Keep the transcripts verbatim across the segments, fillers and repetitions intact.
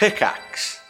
Pickaxe.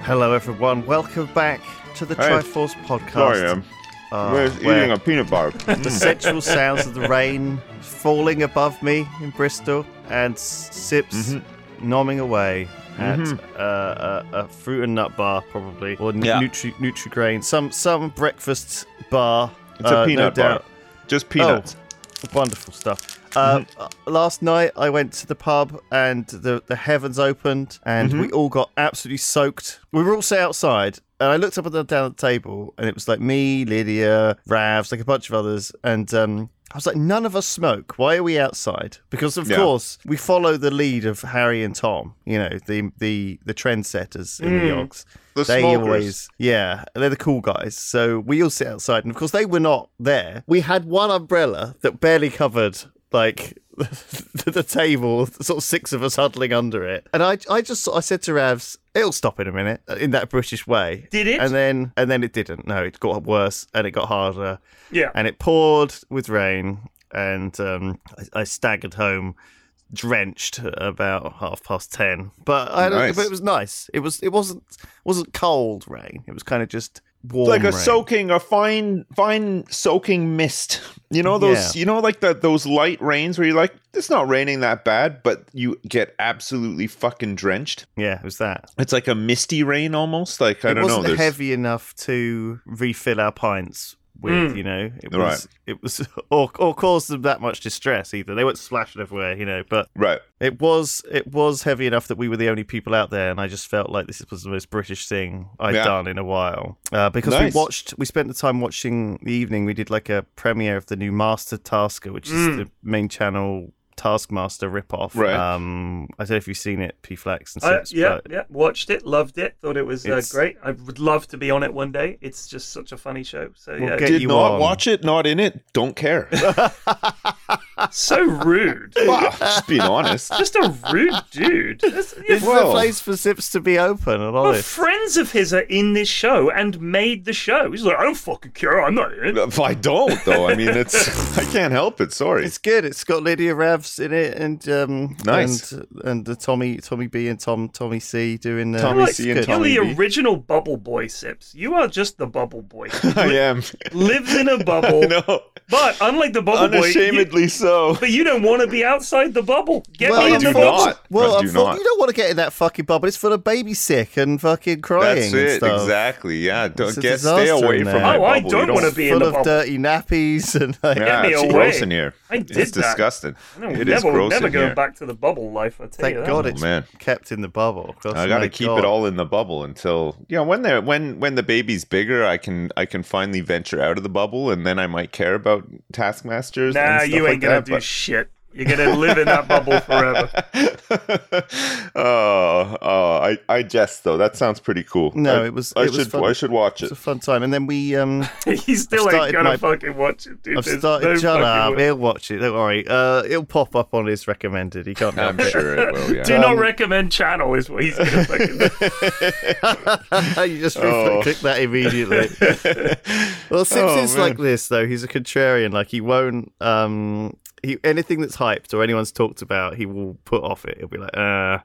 Hello, everyone. Welcome back to the hey. Triforce podcast. Sorry, um, uh, where's where eating a peanut butter? The sensual sounds of the rain falling above me in Bristol and Sips mm-hmm. nomming away at mm-hmm. uh, a, a fruit and nut bar, probably, or n- yeah. Nutri Nutrigrain, some some breakfast bar. It's uh, a peanut no bar, doubt. Just peanuts. Oh, wonderful stuff. Uh, mm-hmm. Last night I went to the pub and the, the heavens opened and mm-hmm. we all got absolutely soaked. We were all sat outside and I looked up and down at the table and it was like me, Lydia, Ravs, like a bunch of others, and um, I was like, none of us smoke. Why are we outside? Because of yeah. course we follow the lead of Harry and Tom, you know, the the, the trendsetters in mm. the Yogs. The they smokers. always, yeah, they're the cool guys. So we all sit outside and of course they were not there. We had one umbrella that barely covered like the, the table, sort of six of us huddling under it, and I, I just, I said to Ravs, "It'll stop in a minute," in that British way. Did it? And then, and then it didn't. No, it got worse, and it got harder. Yeah, and it poured with rain, and um, I, I staggered home, drenched, about half past ten. But I, nice. but it was nice. It was, it wasn't, wasn't cold rain. It was kind of just. Warm like a rain. soaking, a fine, fine soaking mist. You know those, yeah. you know, like that those light rains where you're like, it's not raining that bad, but you get absolutely fucking drenched. Yeah, it was that. It's like a misty rain almost. Like I it don't wasn't know, there's... heavy enough to refill our pints with. Mm. You know, it was, right. it was, or or cause them that much distress either. They weren't splashing everywhere, you know. But right, it was, it was heavy enough that we were the only people out there, and I just felt like this was the most British thing I'd yeah. done in a while. Uh, because nice. we watched, we spent the time watching the evening. We did like a premiere of the new Master Tasker, which mm. is the main channel Taskmaster ripoff. Right. Um, I don't know if you've seen it, P-Flex and Sips. Uh, yeah, yeah, watched it, loved it, thought it was uh, great. I would love to be on it one day. It's just such a funny show. So we'll yeah, did not on. watch it, not in it. Don't care. So rude. Wow, just being honest. Just a rude dude. This is the place for Sips to be open and honest. Well, friends of his are in this show and made the show. He's like, I don't fucking care. I'm not in it. I don't though. I mean, it's I can't help it. Sorry. It's good. It's got Lydia, Ravs in it, and um, nice, and, and the Tommy, Tommy B, and Tom, Tommy C doing uh, Tommy like, C and Tommy You're the B. original bubble boy, Sips. You are just the bubble boy. I am. Lives in a bubble. No, but unlike the bubble boy, unashamedly so. But you don't want to be outside the bubble. Get well, me I in do the bubble. Not. Well, I do not. You don't want to get in that fucking bubble. It's full of baby sick and fucking crying. That's it. And stuff. Exactly. Yeah. Don't it's get stay away from. My oh, bubble. I don't, don't want to be in the bubble. Full of dirty nappies and like, yeah, get me it's away. Gross in here. I did it's that. Disgusting. No, it never, is gross never in go here. back to the bubble life. I tell Thank you that. God it's oh, man. kept in the bubble. That's I gotta keep God. it all in the bubble until you know when they're when when the baby's bigger. I can I can finally venture out of the bubble, and then I might care about Taskmasters. Nah, and stuff you ain't like gonna that, do but... shit. You're gonna live in that bubble forever. oh, oh, I, I jest though. That sounds pretty cool. No, I, it was. I it should, was fun. I should watch it. It's a fun time. And then we, um, he still ain't gonna my, fucking watch it, dude. I've There's started. No shut up. Way. He'll watch it. Don't worry. Uh, it'll pop up on his recommended. He can't. I'm sure it will. Yeah. Do um, not recommend channel is what he's gonna fucking do. You just oh. click that immediately. Well, Sips oh, is man. like this though. He's a contrarian. Like he won't. Um, He, anything that's hyped or anyone's talked about, he will put off it. He'll be like, uh,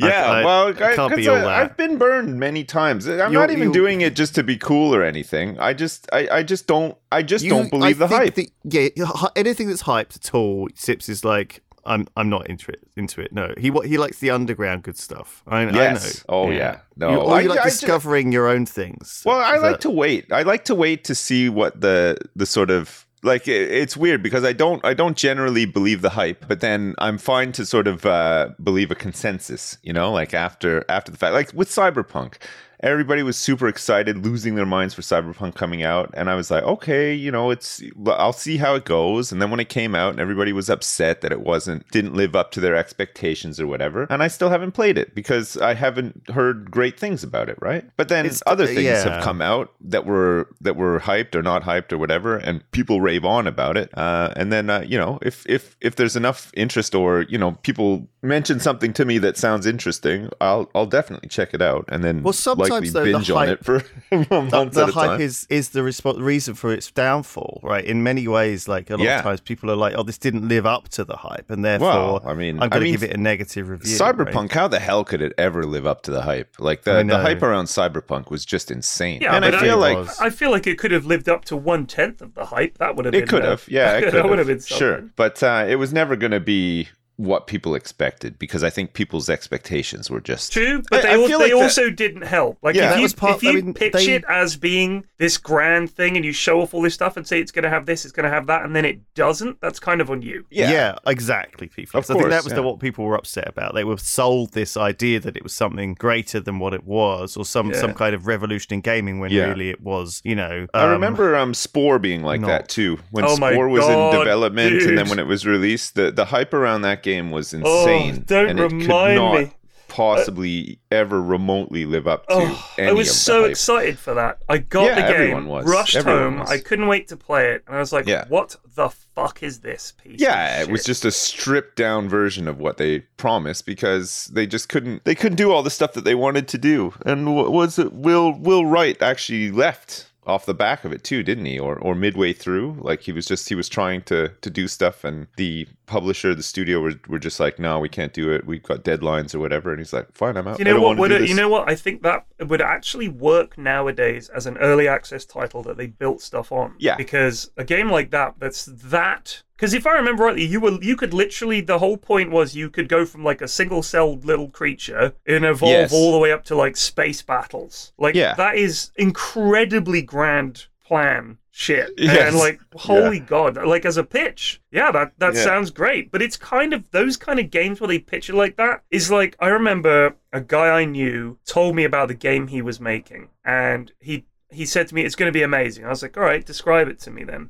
yeah, I, I, well, I, I can't be all I, that. I've been burned many times. I'm you're, not even doing it just to be cool or anything. I just, I, I just don't, I just you, don't believe I the hype. That, yeah, anything that's hyped at all, Sips is like, I'm, I'm not into it. Into it. No, he, he likes the underground good stuff. I, yes. I know. Oh yeah. yeah. No, you, or you I, like I discovering just, your own things. Well, I is like that... to wait. I like to wait to see what the, the sort of. Like it's weird because I don't I don't generally believe the hype, but then I'm fine to sort of uh, believe a consensus, you know, like after after the fact. Like with Cyberpunk, everybody was super excited, losing their minds for Cyberpunk coming out, and I was like, okay, you know, it's I'll see how it goes. And then when it came out, and everybody was upset that it wasn't didn't live up to their expectations or whatever, and I still haven't played it because I haven't heard great things about it, right? But then it's, other things yeah. have come out that were that were hyped or not hyped or whatever, and people rave on about it. Uh, and then uh, you know, if if if there's enough interest or you know people mention something to me that sounds interesting, I'll I'll definitely check it out, and then well, sometimes, likely though, binge the hype, on it for a month the, the at a hype time. is is the resp- reason for its downfall, right? In many ways, like a lot yeah. of times, people are like, "Oh, this didn't live up to the hype," and therefore, well, I mean, I'm going mean, to give it a negative review. Cyberpunk, right? How the hell could it ever live up to the hype? Like the the hype around Cyberpunk was just insane. Yeah, and I feel I, like I feel like it could have lived up to one tenth of the hype. That would have it been could a, have, yeah, it could have, would have been something. Sure, but uh, it was never going to be what people expected, because I think people's expectations were just true, but they, I, I all, they like also that, didn't help. Like yeah, if you, part, if you I mean, pitch they, it as being this grand thing and you show off all this stuff and say it's going to have this, it's going to have that, and then it doesn't, that's kind of on you. Yeah, yeah exactly. People. Of so course, I think that was yeah. the, what people were upset about. They were sold this idea that it was something greater than what it was, or some, yeah. some kind of revolution in gaming when yeah. really it was. You know, um, I remember um, Spore being like not, that too. When oh Spore was God, in development, dude. And then when it was released, the the hype around that game was insane, oh, don't and it remind could not me. possibly uh, ever remotely live up to oh, any I was of so hype. Excited for that. I got yeah, the game, was. rushed everyone home, was. I couldn't wait to play it, and I was like, yeah. what the fuck is this piece Yeah, of shit? It was just a stripped-down version of what they promised, because they just couldn't they couldn't do all the stuff that they wanted to do. And what was it? Will, Will Wright actually left off the back of it too, didn't he? Or or midway through, like he was just he was trying to to do stuff, and the publisher, the studio were, were just like, no, we can't do it. We've got deadlines or whatever. And he's like, fine, I'm out. You know what? Would it, you know what? I think that it would actually work nowadays as an early access title that they built stuff on. Yeah. Because a game like that, that's that. Because if I remember rightly, you were you could literally, the whole point was you could go from like a single-celled little creature and evolve yes. all the way up to like space battles. Like yeah. that is incredibly grand plan shit. Yes. And like, holy yeah. God, like as a pitch. Yeah, that, that yeah. sounds great. But it's kind of, those kind of games where they pitch it like that is like, I remember a guy I knew told me about the game he was making. And he he said to me, it's going to be amazing. I was like, all right, describe it to me then.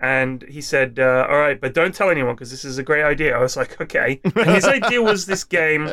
And he said, uh, all right, but don't tell anyone because this is a great idea. I was like, okay. And his idea was this game.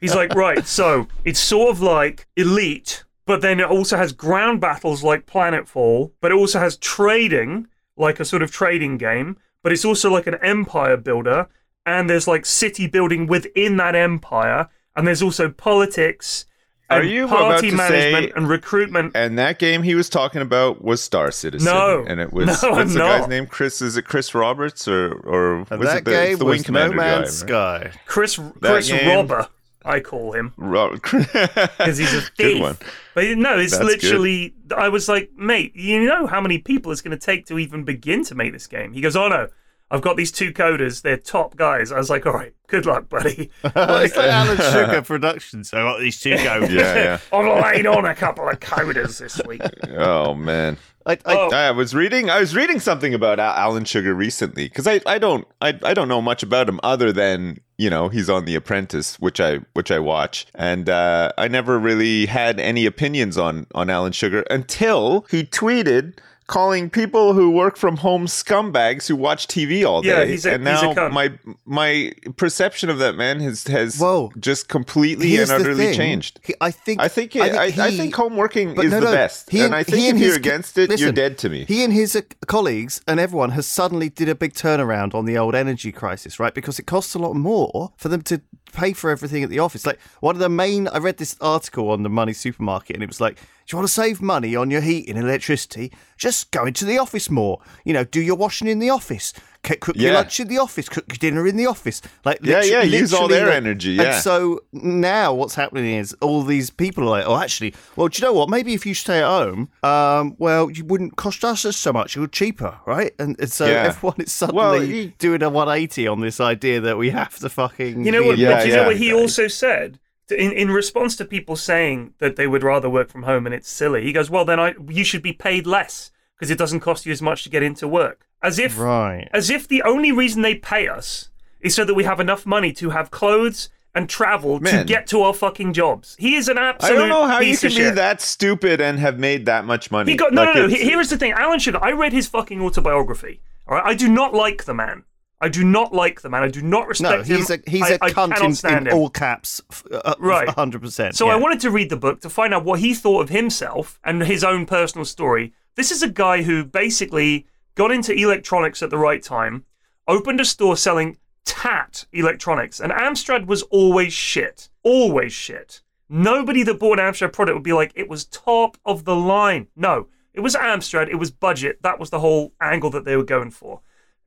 He's like, right, so it's sort of like Elite, but then it also has ground battles like Planetfall, but it also has trading, like a sort of trading game, but it's also like an empire builder, and there's like city building within that empire, and there's also politics. Are you party about to management say, and recruitment? And that game he was talking about was Star Citizen. No, and it was no, what's the not. guy's name? Chris? Is it Chris Roberts or or was that it the, game the was Wing Commander No Man's guy, right? Sky? Chris that Chris game, Robber, I call him because he's a thief. But no, it's That's literally. Good. I was like, mate, you know how many people it's going to take to even begin to make this game? He goes, oh no. I've got these two coders. They're top guys. I was like, all right, good luck, buddy. Well, it's like Alan Sugar Productions. So I got these two coders. yeah, yeah. I've laid on a couple of coders this week. Oh, man. I, I, oh. I was reading. I was reading something about Alan Sugar recently because I, I don't I, I don't know much about him other than you know he's on The Apprentice, which I which I watch, and uh, I never really had any opinions on on Alan Sugar until he tweeted calling people who work from home scumbags who watch T V all day. Yeah, he's a, and now he's a cunt. my my perception of that man has has Whoa. just completely Here's and utterly changed. He, I think I think I, I, he, I think home working is no, the no, best, he, and I think and if you're co- against it, listen, you're dead to me. He and his uh, colleagues and everyone has suddenly did a big turnaround on the old energy crisis, right? Because it costs a lot more for them to pay for everything at the office. Like one of the main, I read this article on the Money Supermarket, and it was like, do you want to save money on your heat and electricity? Just go into the office more. You know, do your washing in the office. Cook yeah. your lunch in the office. Cook your dinner in the office. Like, yeah, yeah, use all their like, energy. Yeah. And so now what's happening is all these people are like, oh, actually, well, do you know what? Maybe if you stay at home, um, well, you wouldn't cost us so much. You're cheaper, right? And, and so yeah. everyone is suddenly well, he, doing a one eighty on this idea that we have to fucking... You know what, yeah, but you yeah, know what he day. also said? In in response to people saying that they would rather work from home and it's silly, he goes, well, then I you should be paid less because it doesn't cost you as much to get into work. As if, right. as if the only reason they pay us is so that we have enough money to have clothes and travel Man. to get to our fucking jobs. He is an absolute I don't know how you can be that stupid and have made that much money. He got, no, like no, no. Here is the thing. Alan Sugar, I read his fucking autobiography. All right, I do not like the man. I do not like the man. I do not respect him. No, he's him. a, he's I, a cunt in, in him. all caps, uh, right. one hundred percent. So yeah. I wanted to read the book to find out what he thought of himself and his own personal story. This is a guy who basically got into electronics at the right time, opened a store selling Tat Electronics. And Amstrad was always shit. Always shit. Nobody that bought an Amstrad product would be like, it was top of the line. No, it was Amstrad. It was budget. That was the whole angle that they were going for.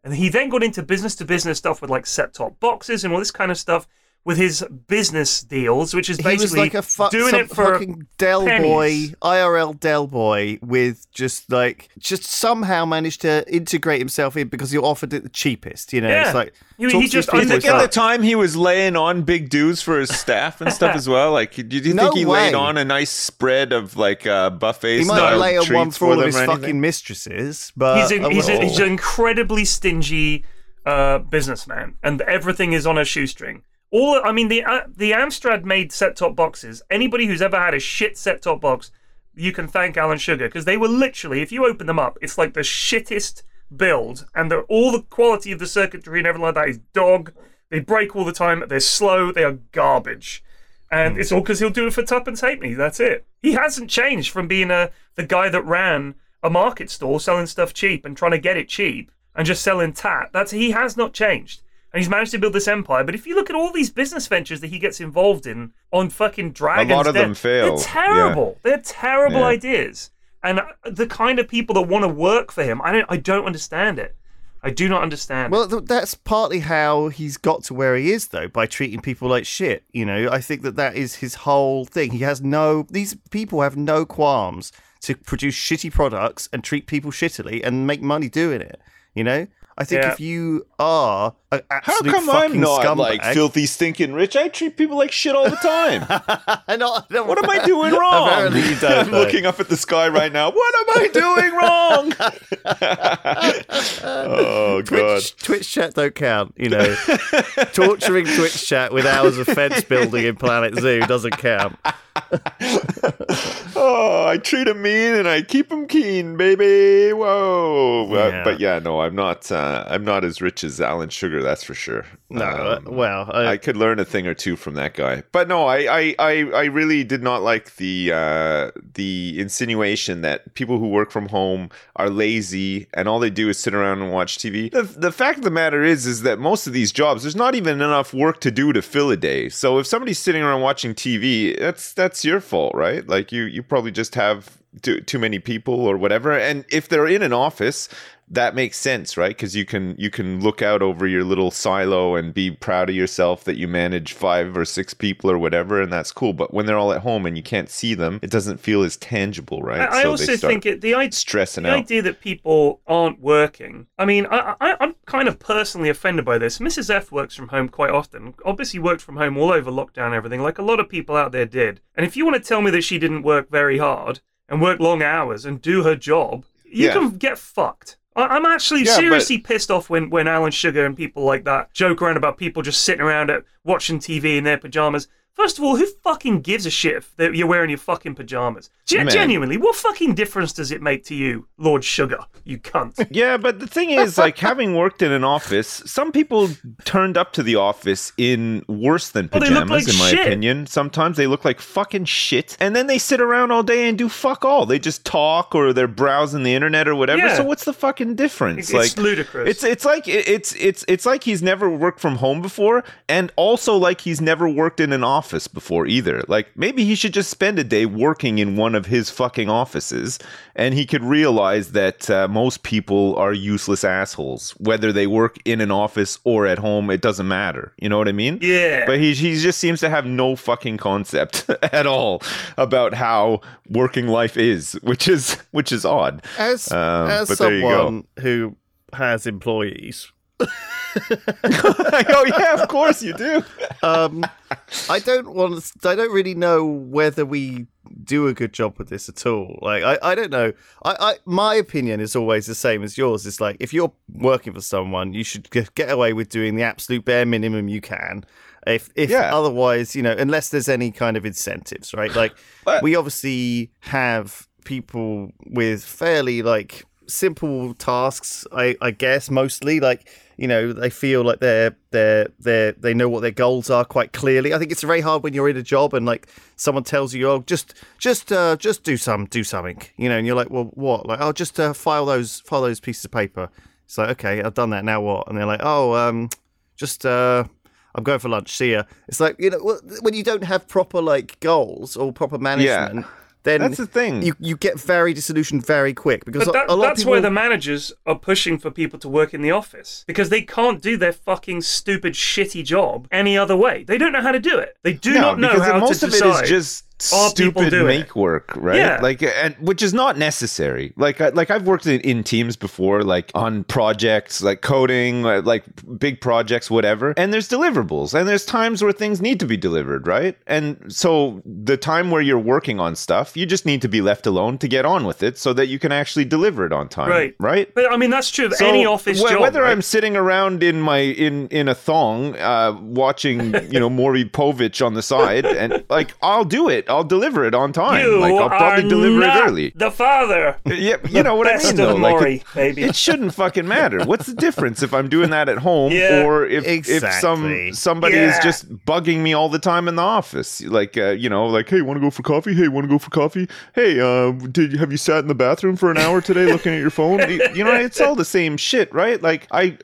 And he then got into business-to-business stuff with, like, set-top boxes and all this kind of stuff with his business deals, which is basically he was like a fu- doing it for fucking Del Boy, I R L Del Boy, with just, like, just somehow managed to integrate himself in because he offered it the cheapest, you know? Yeah. It's like... You, he just, I think at the time he was laying on big dues for his staff and stuff as well. Like, do you no think he way. laid on a nice spread of like uh, buffets? He might lay on one for all of his fucking mistresses, but he's, in, he's, a, he's an incredibly stingy uh, businessman, and everything is on a shoestring. All I mean, the uh, the Amstrad made set-top boxes. Anybody who's ever had a shit set-top box, you can thank Alan Sugar, because they were literally, if you open them up, it's like the shittest build, and they're, all the quality of the circuitry and everything like that is dog. They break all the time. They're slow. They are garbage, and mm. it's all because he'll do it for tuppence halfpenny. That's it. He hasn't changed from being a the guy that ran a market store selling stuff cheap and trying to get it cheap and just selling tat. That's he has not changed, and he's managed to build this empire. But if you look at all these business ventures that he gets involved in on fucking Dragon's, a lot of them fail. They're terrible. Yeah. They're terrible yeah. ideas. And the kind of people that want to work for him, I don't, I don't understand it. I do not understand. Well, th- that's partly how he's got to where he is, though, by treating people like shit. You know, I think that that is his whole thing. He has no, these people have no qualms to produce shitty products and treat people shittily and make money doing it. You know, I think yeah. if you are an absolute fucking scumbag, how come I'm not scumbag, like filthy, stinking rich? I treat people like shit all the time. I know, I what am I doing wrong? Apparently you don't, I'm though. looking up at the sky right now. What am I doing wrong? Oh god, Twitch, Twitch chat don't count. You know, torturing Twitch chat with hours of fence building in Planet Zoo doesn't count. Oh, I treat him mean and I keep him keen, baby. Whoa! Yeah. Uh, but yeah, no, I'm not. Uh, I'm not as rich as Alan Sugar, that's for sure. No, um, uh, well, I... I could learn a thing or two from that guy. But no, I, I, I, I really did not like the uh, the insinuation that people who work from home are lazy and all they do is sit around and watch T V. The, the fact of the matter is, is that most of these jobs, there's not even enough work to do to fill a day. So if somebody's sitting around watching T V, that's that's your fault, right? Like you, you probably just have too, too many people or whatever. And if they're in an office, that makes sense, right? Because you can you can look out over your little silo and be proud of yourself that you manage five or six people or whatever, and that's cool. But when they're all at home and you can't see them, it doesn't feel as tangible, right? I, I so also they start think it, the, I- stressing the out. idea that people aren't working. I mean, I, I, I'm kind of personally offended by this. Missus F works from home quite often. Obviously, worked from home all over lockdown and everything, like a lot of people out there did. And if you want to tell me that she didn't work very hard and work long hours and do her job, you yeah. can get fucked. I'm actually yeah, seriously but... pissed off when, when Alan Sugar and people like that joke around about people just sitting around at, watching T V in their pajamas. First of all, who fucking gives a shit that you're wearing your fucking pajamas? Gen- genuinely, what fucking difference does it make to you, Lord Sugar, you cunt? Yeah, but the thing is, like, having worked in an office, some people turned up to the office in worse than pajamas, well, like in my shit. opinion. Sometimes they look like fucking shit, and then they sit around all day and do fuck all. They just talk, or they're browsing the internet or whatever, yeah. so what's the fucking difference? It's, like, it's ludicrous. It's, it's, like, it's, it's, it's like he's never worked from home before, and also like he's never worked in an office. office before either. Like, maybe he should just spend a day working in one of his fucking offices, and he could realize that uh, most people are useless assholes, whether they work in an office or at home. It doesn't matter, you know what I mean? Yeah. But he, he just seems to have no fucking concept at all about how working life is, which is which is odd. As um, as but someone who has employees. Oh yeah, of course you do. um I don't want to, I don't really know whether we do a good job with this at all. Like, I, I don't know. I, I my opinion is always the same as yours. It's like, if you're working for someone, you should get away with doing the absolute bare minimum you can. If if yeah. otherwise, you know, unless there's any kind of incentives, right? Like, but- we obviously have people with fairly, like, simple tasks, I, I guess, mostly. Like, you know, they feel like they're they're they they know what their goals are quite clearly. I think it's very hard when you're in a job and, like, someone tells you, oh, just just uh, just do some do something, you know, and you're like, well, what? Like, I'll oh, just uh, file those file those pieces of paper. It's like, okay, I've done that, now what? And they're like, oh, um, just uh, I'm going for lunch. See ya. It's like, you know, when you don't have proper like goals or proper management, yeah. then that's the thing. You you get very disillusioned very quick because but that, a lot that's of people... where the managers are pushing for people to work in the office because they can't do their fucking stupid shitty job any other way. They don't know how to do it. They do no, not know how most to decide. Of it is just All stupid make it. work, right? Yeah. Like, and which is not necessary. Like, I, like I've worked in, in teams before, like on projects, like coding, like big projects, whatever. And there's deliverables, and there's times where things need to be delivered, right? And so the time where you're working on stuff, you just need to be left alone to get on with it, so that you can actually deliver it on time, right? Right. But I mean, that's true of so any office w- job. Whether right? I'm sitting around in my in in a thong, uh, watching you know Maury Povich on the side, and like I'll do it. I'll deliver it on time. You like I'll probably are deliver not it early. The father. Yeah, you know what I mean though. Maury, like maybe. It, it shouldn't fucking matter. What's the difference if I'm doing that at home yeah, or if exactly. if some somebody yeah. is just bugging me all the time in the office? Like uh, you know, like hey, want to go for coffee? Hey, want to go for coffee? Hey, uh, did have you sat in the bathroom for an hour today looking at your phone? You know, it's all the same shit, right? Like I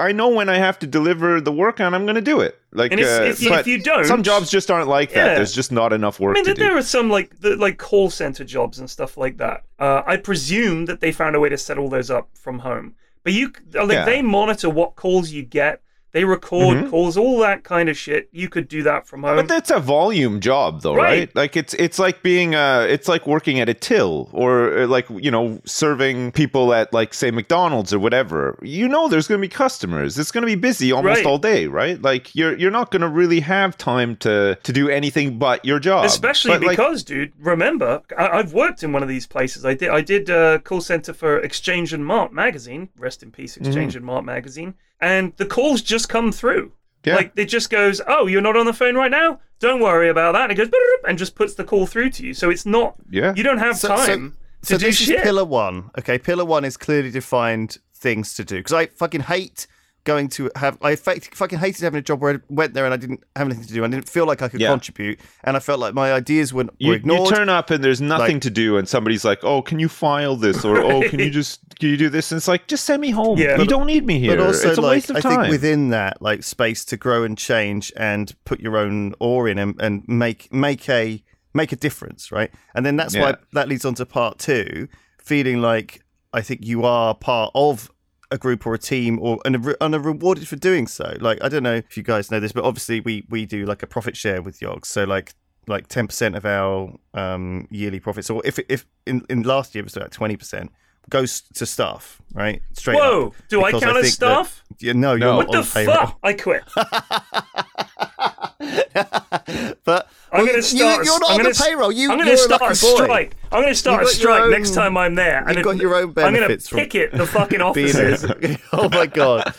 I know when I have to deliver the work on, I'm going to do it. Like, and uh, if, if you don't, some jobs just aren't like that. Yeah. There's just not enough work. I mean, to there do. are some like the, like call center jobs and stuff like that. Uh, I presume that they found a way to set all those up from home. But you, like, yeah. they monitor what calls you get. They record mm-hmm. calls, all that kind of shit. You could do that from home. But that's a volume job, though, right? right? Like it's it's like being uh it's like working at a till or like you know serving people at like say McDonald's or whatever. You know, there's going to be customers. It's going to be busy almost right. all day, right? Like you're you're not going to really have time to to do anything but your job. Especially but because, like, dude, remember I, I've worked in one of these places. I did I did a call center for Exchange and Mart magazine. Rest in peace, Exchange mm-hmm. and Mart magazine. And the calls just come through. Yeah. Like, it just goes, oh, you're not on the phone right now? Don't worry about that. And it goes, and just puts the call through to you. So it's not, yeah. you don't have so, time so, to so do shit. So this is pillar one. Okay, pillar one is clearly defined things to do. Because I fucking hate going to have, I fucking hated having a job where I went there and I didn't have anything to do. I didn't feel like I could yeah. contribute. And I felt like my ideas were, were you, ignored. You turn up and there's nothing like, to do. And somebody's like, oh, can you file this? Or, right. oh, can you just... Can you do this? And it's like, just send me home. Yeah. You don't need me here. But also, it's a like, waste of time. I think within that, like, space to grow and change and put your own oar in and, and make make a make a difference, right? And then that's yeah. why that leads on to part two, feeling like I think you are part of a group or a team or and are, and are rewarded for doing so. Like, I don't know if you guys know this, but obviously we we do like a profit share with Yogs. So like like ten percent of our um, yearly profits, or if if in, in last year it was about twenty percent. Goes to staff, right? Straight Whoa, up. Do I count I as staff? That, yeah, no, no, you're what not on payroll. What the fuck? I quit. But I'm well, going to start. You're not I'm on gonna, the payroll. You, I'm going to start like a strike. I'm going to start a strike own, next time I'm there. You've and got it, your own benefits. I'm going to picket the fucking offices. Oh my god!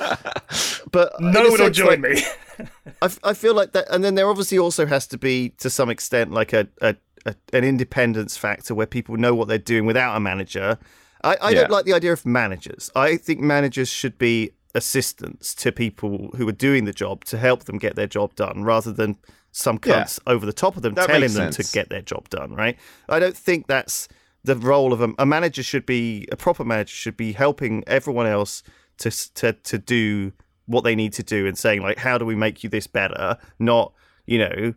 But no one will join like, me. I, I feel like that, and then there obviously also has to be, to some extent, like a, a, a an independence factor where people know what they're doing without a manager. I, I yeah. don't like the idea of managers. I think managers should be assistants to people who are doing the job to help them get their job done rather than some cunts yeah. over the top of them that telling them to get their job done, right? I don't think that's the role of a, a manager should be, a proper manager should be helping everyone else to, to, to do what they need to do and saying, like, how do we make you this better? Not, you know...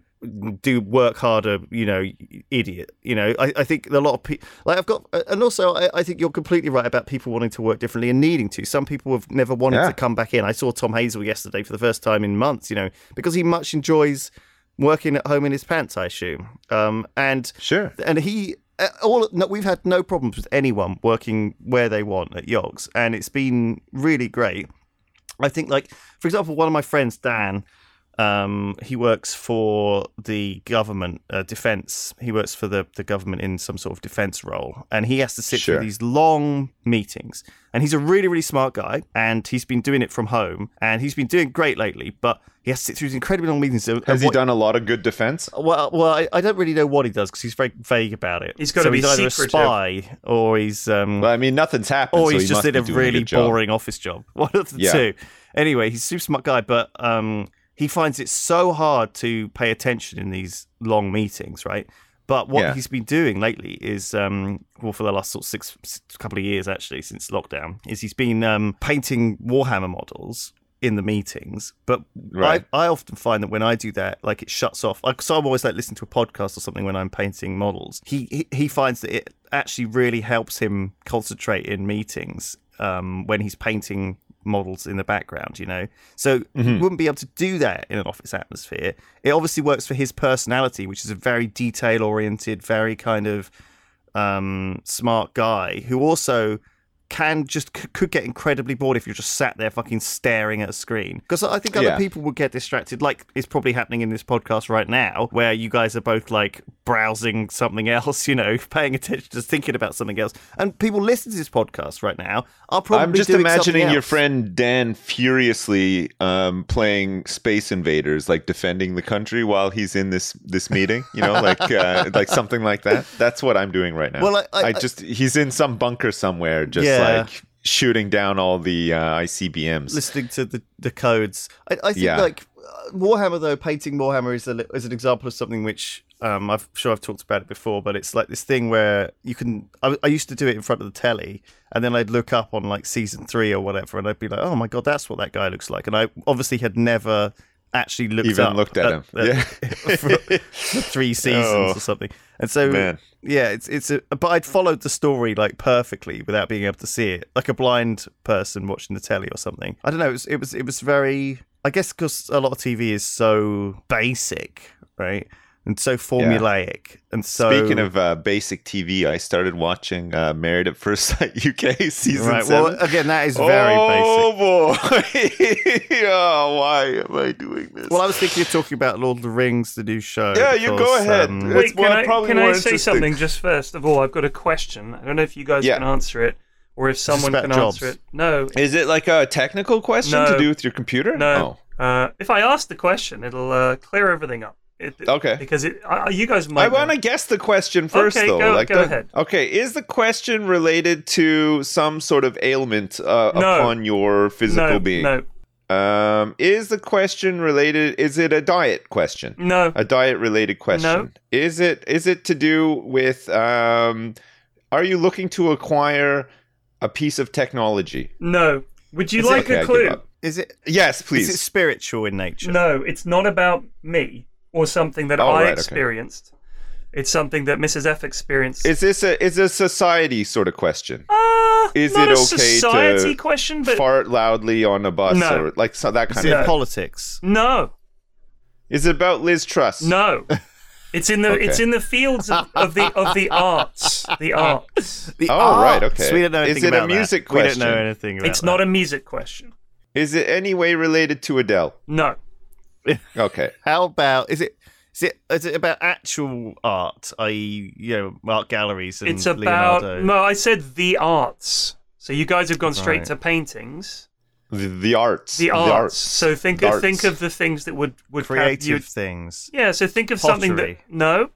do work harder, you know, idiot. You know, I, I think a lot of people, like I've got, and also I, I think you're completely right about people wanting to work differently and needing to. Some people have never wanted yeah. to come back in. I saw Tom Hazel yesterday for the first time in months, you know, because he much enjoys working at home in his pants, I assume. Um, and sure. And he, all no, we've had no problems with anyone working where they want at Yogs, and it's been really great. I think, like, for example, one of my friends, Dan, Um, he works for the government, uh, defense. He works for the, the government in some sort of defense role. And he has to sit sure. through these long meetings. And he's a really, really smart guy. And he's been doing it from home. And he's been doing great lately. But he has to sit through these incredibly long meetings. Has what, he done a lot of good defense? Well, well, I, I don't really know what he does because he's very vague about it. He's got to so be he's either secretive. A spy or he's... Um, well, I mean, nothing's happened. Or he's so he just in a really boring office job. One of the yeah. two. Anyway, he's a super smart guy. But... Um, he finds it so hard to pay attention in these long meetings, right? But what yeah. he's been doing lately is, um, well, for the last sort of six, six couple of years, actually, since lockdown, is he's been um, painting Warhammer models in the meetings, but right. I, I often find that when I do that, like, it shuts off. Like, so I'm always like listening to a podcast or something when I'm painting models. He he, he finds that it actually really helps him concentrate in meetings um, when he's painting models in the background, you know. So mm-hmm. you wouldn't be able to do that in an office atmosphere. It obviously works for his personality, which is a very detail oriented, very kind of um, smart guy who also can just c- could get incredibly bored if you're just sat there fucking staring at a screen, because I think other yeah. people would get distracted, like it's probably happening in this podcast right now, where you guys are both like browsing something else, you know, paying attention, just thinking about something else, and people listening to this podcast right now are probably I'm just doing imagining your friend Dan furiously um, playing Space Invaders, like defending the country while he's in this this meeting, you know, like uh, like something like that. That's what I'm doing right now. Well, I, I, I just I, he's in some bunker somewhere, just yeah. like shooting down all the uh, I C B Ms, listening to the, the codes. I, I think yeah. like Warhammer, though, painting Warhammer is a, is an example of something which um, I'm sure I've talked about it before, but it's like this thing where you can. I, I used to do it in front of the telly, and then I'd look up on like season three or whatever, and I'd be like, "Oh my god, that's what that guy looks like," and I obviously had never actually looked even up looked at, at him at, yeah. for, for three seasons oh, or something. And so man. yeah, it's it's a but I'd followed the story like perfectly without being able to see it, like a blind person watching the telly or something. I don't know. It was it was it was very. I guess because a lot of T V is so basic, right? And so formulaic. Yeah. And so, speaking of uh, basic T V, I started watching uh, Married at First Sight U K season right, seven. Well, again, that is very oh, basic. Boy. Oh, why am I doing this? Well, I was thinking you're talking about Lord of the Rings, the new show. Yeah, you because, go ahead. Um, Wait, can I, can I say something just first of all? I've got a question. I don't know if you guys yeah. can answer it. Or if someone can jobs. answer it. No. Is it like a technical question no. to do with your computer? No. Oh. Uh, if I ask the question, it'll uh, clear everything up. It, it, okay. Because it, uh, you guys might. I want to guess the question first, okay, though. Go, like go the, ahead. Okay. Is the question related to some sort of ailment uh, no. upon your physical no, being? No. Um, is the question related? Is it a diet question? No. A diet-related question. No. Is it? Is it to do with? Um, are you looking to acquire a piece of technology? No. Would you is like it, okay, a clue? Is it? Yes, please. Is it spiritual in nature? No, it's not about me or something that oh, I right, experienced. Okay. It's something that Missus F experienced. Is this a is a society sort of question? Uh, is not it a okay society to question, but fart loudly on a bus no. or like so that kind is of it politics? No. Is it about Liz Truss? No. It's in the okay. it's in the fields of, of the of the arts, the arts. The oh arts. Right, okay. So we don't know anything Is it about a music that. question? We don't know anything about It's that. not a music question. Is it any way related to Adele? No. Okay. How about is it is it is it about actual art, that is, you know, art galleries and It's about Leonardo? No, I said the arts. So you guys have gone straight right. to paintings. The, the arts. The arts. The arts. So think the of arts. think of the things that would would creative things. Yeah. So think of Pottery. something that no.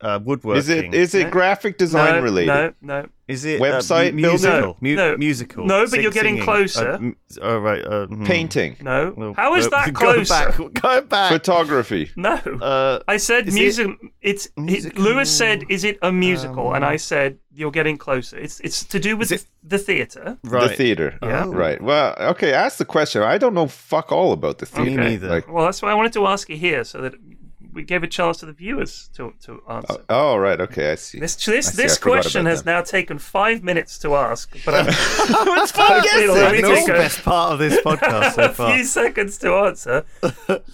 Uh, woodworking. Is it is it no. graphic design no, related? No, no. Is it website uh, m- musical? No, no. Mu- musical. No, but sing, you're getting singing. closer. Uh, m- oh, right. Uh, hmm. Painting. No. Well, How is well, that closer? Go back. Go back. Photography. No. Uh, I said music. It it's it, Lewis said, "Is it a musical?" Um, and I said, "You're getting closer." It's it's to do with the, the theater. Right. The theater. Yeah. Oh. Right. Well, okay. Ask the question. I don't know fuck all about the theater. Me neither. Like, well, that's why I wanted to ask you here, so that we gave a chance to the viewers to, to answer. Oh, oh, right. Okay, I see. This this, see, this question has now taken five minutes to ask, but I'm it's the best part of this podcast so far. A few seconds to answer.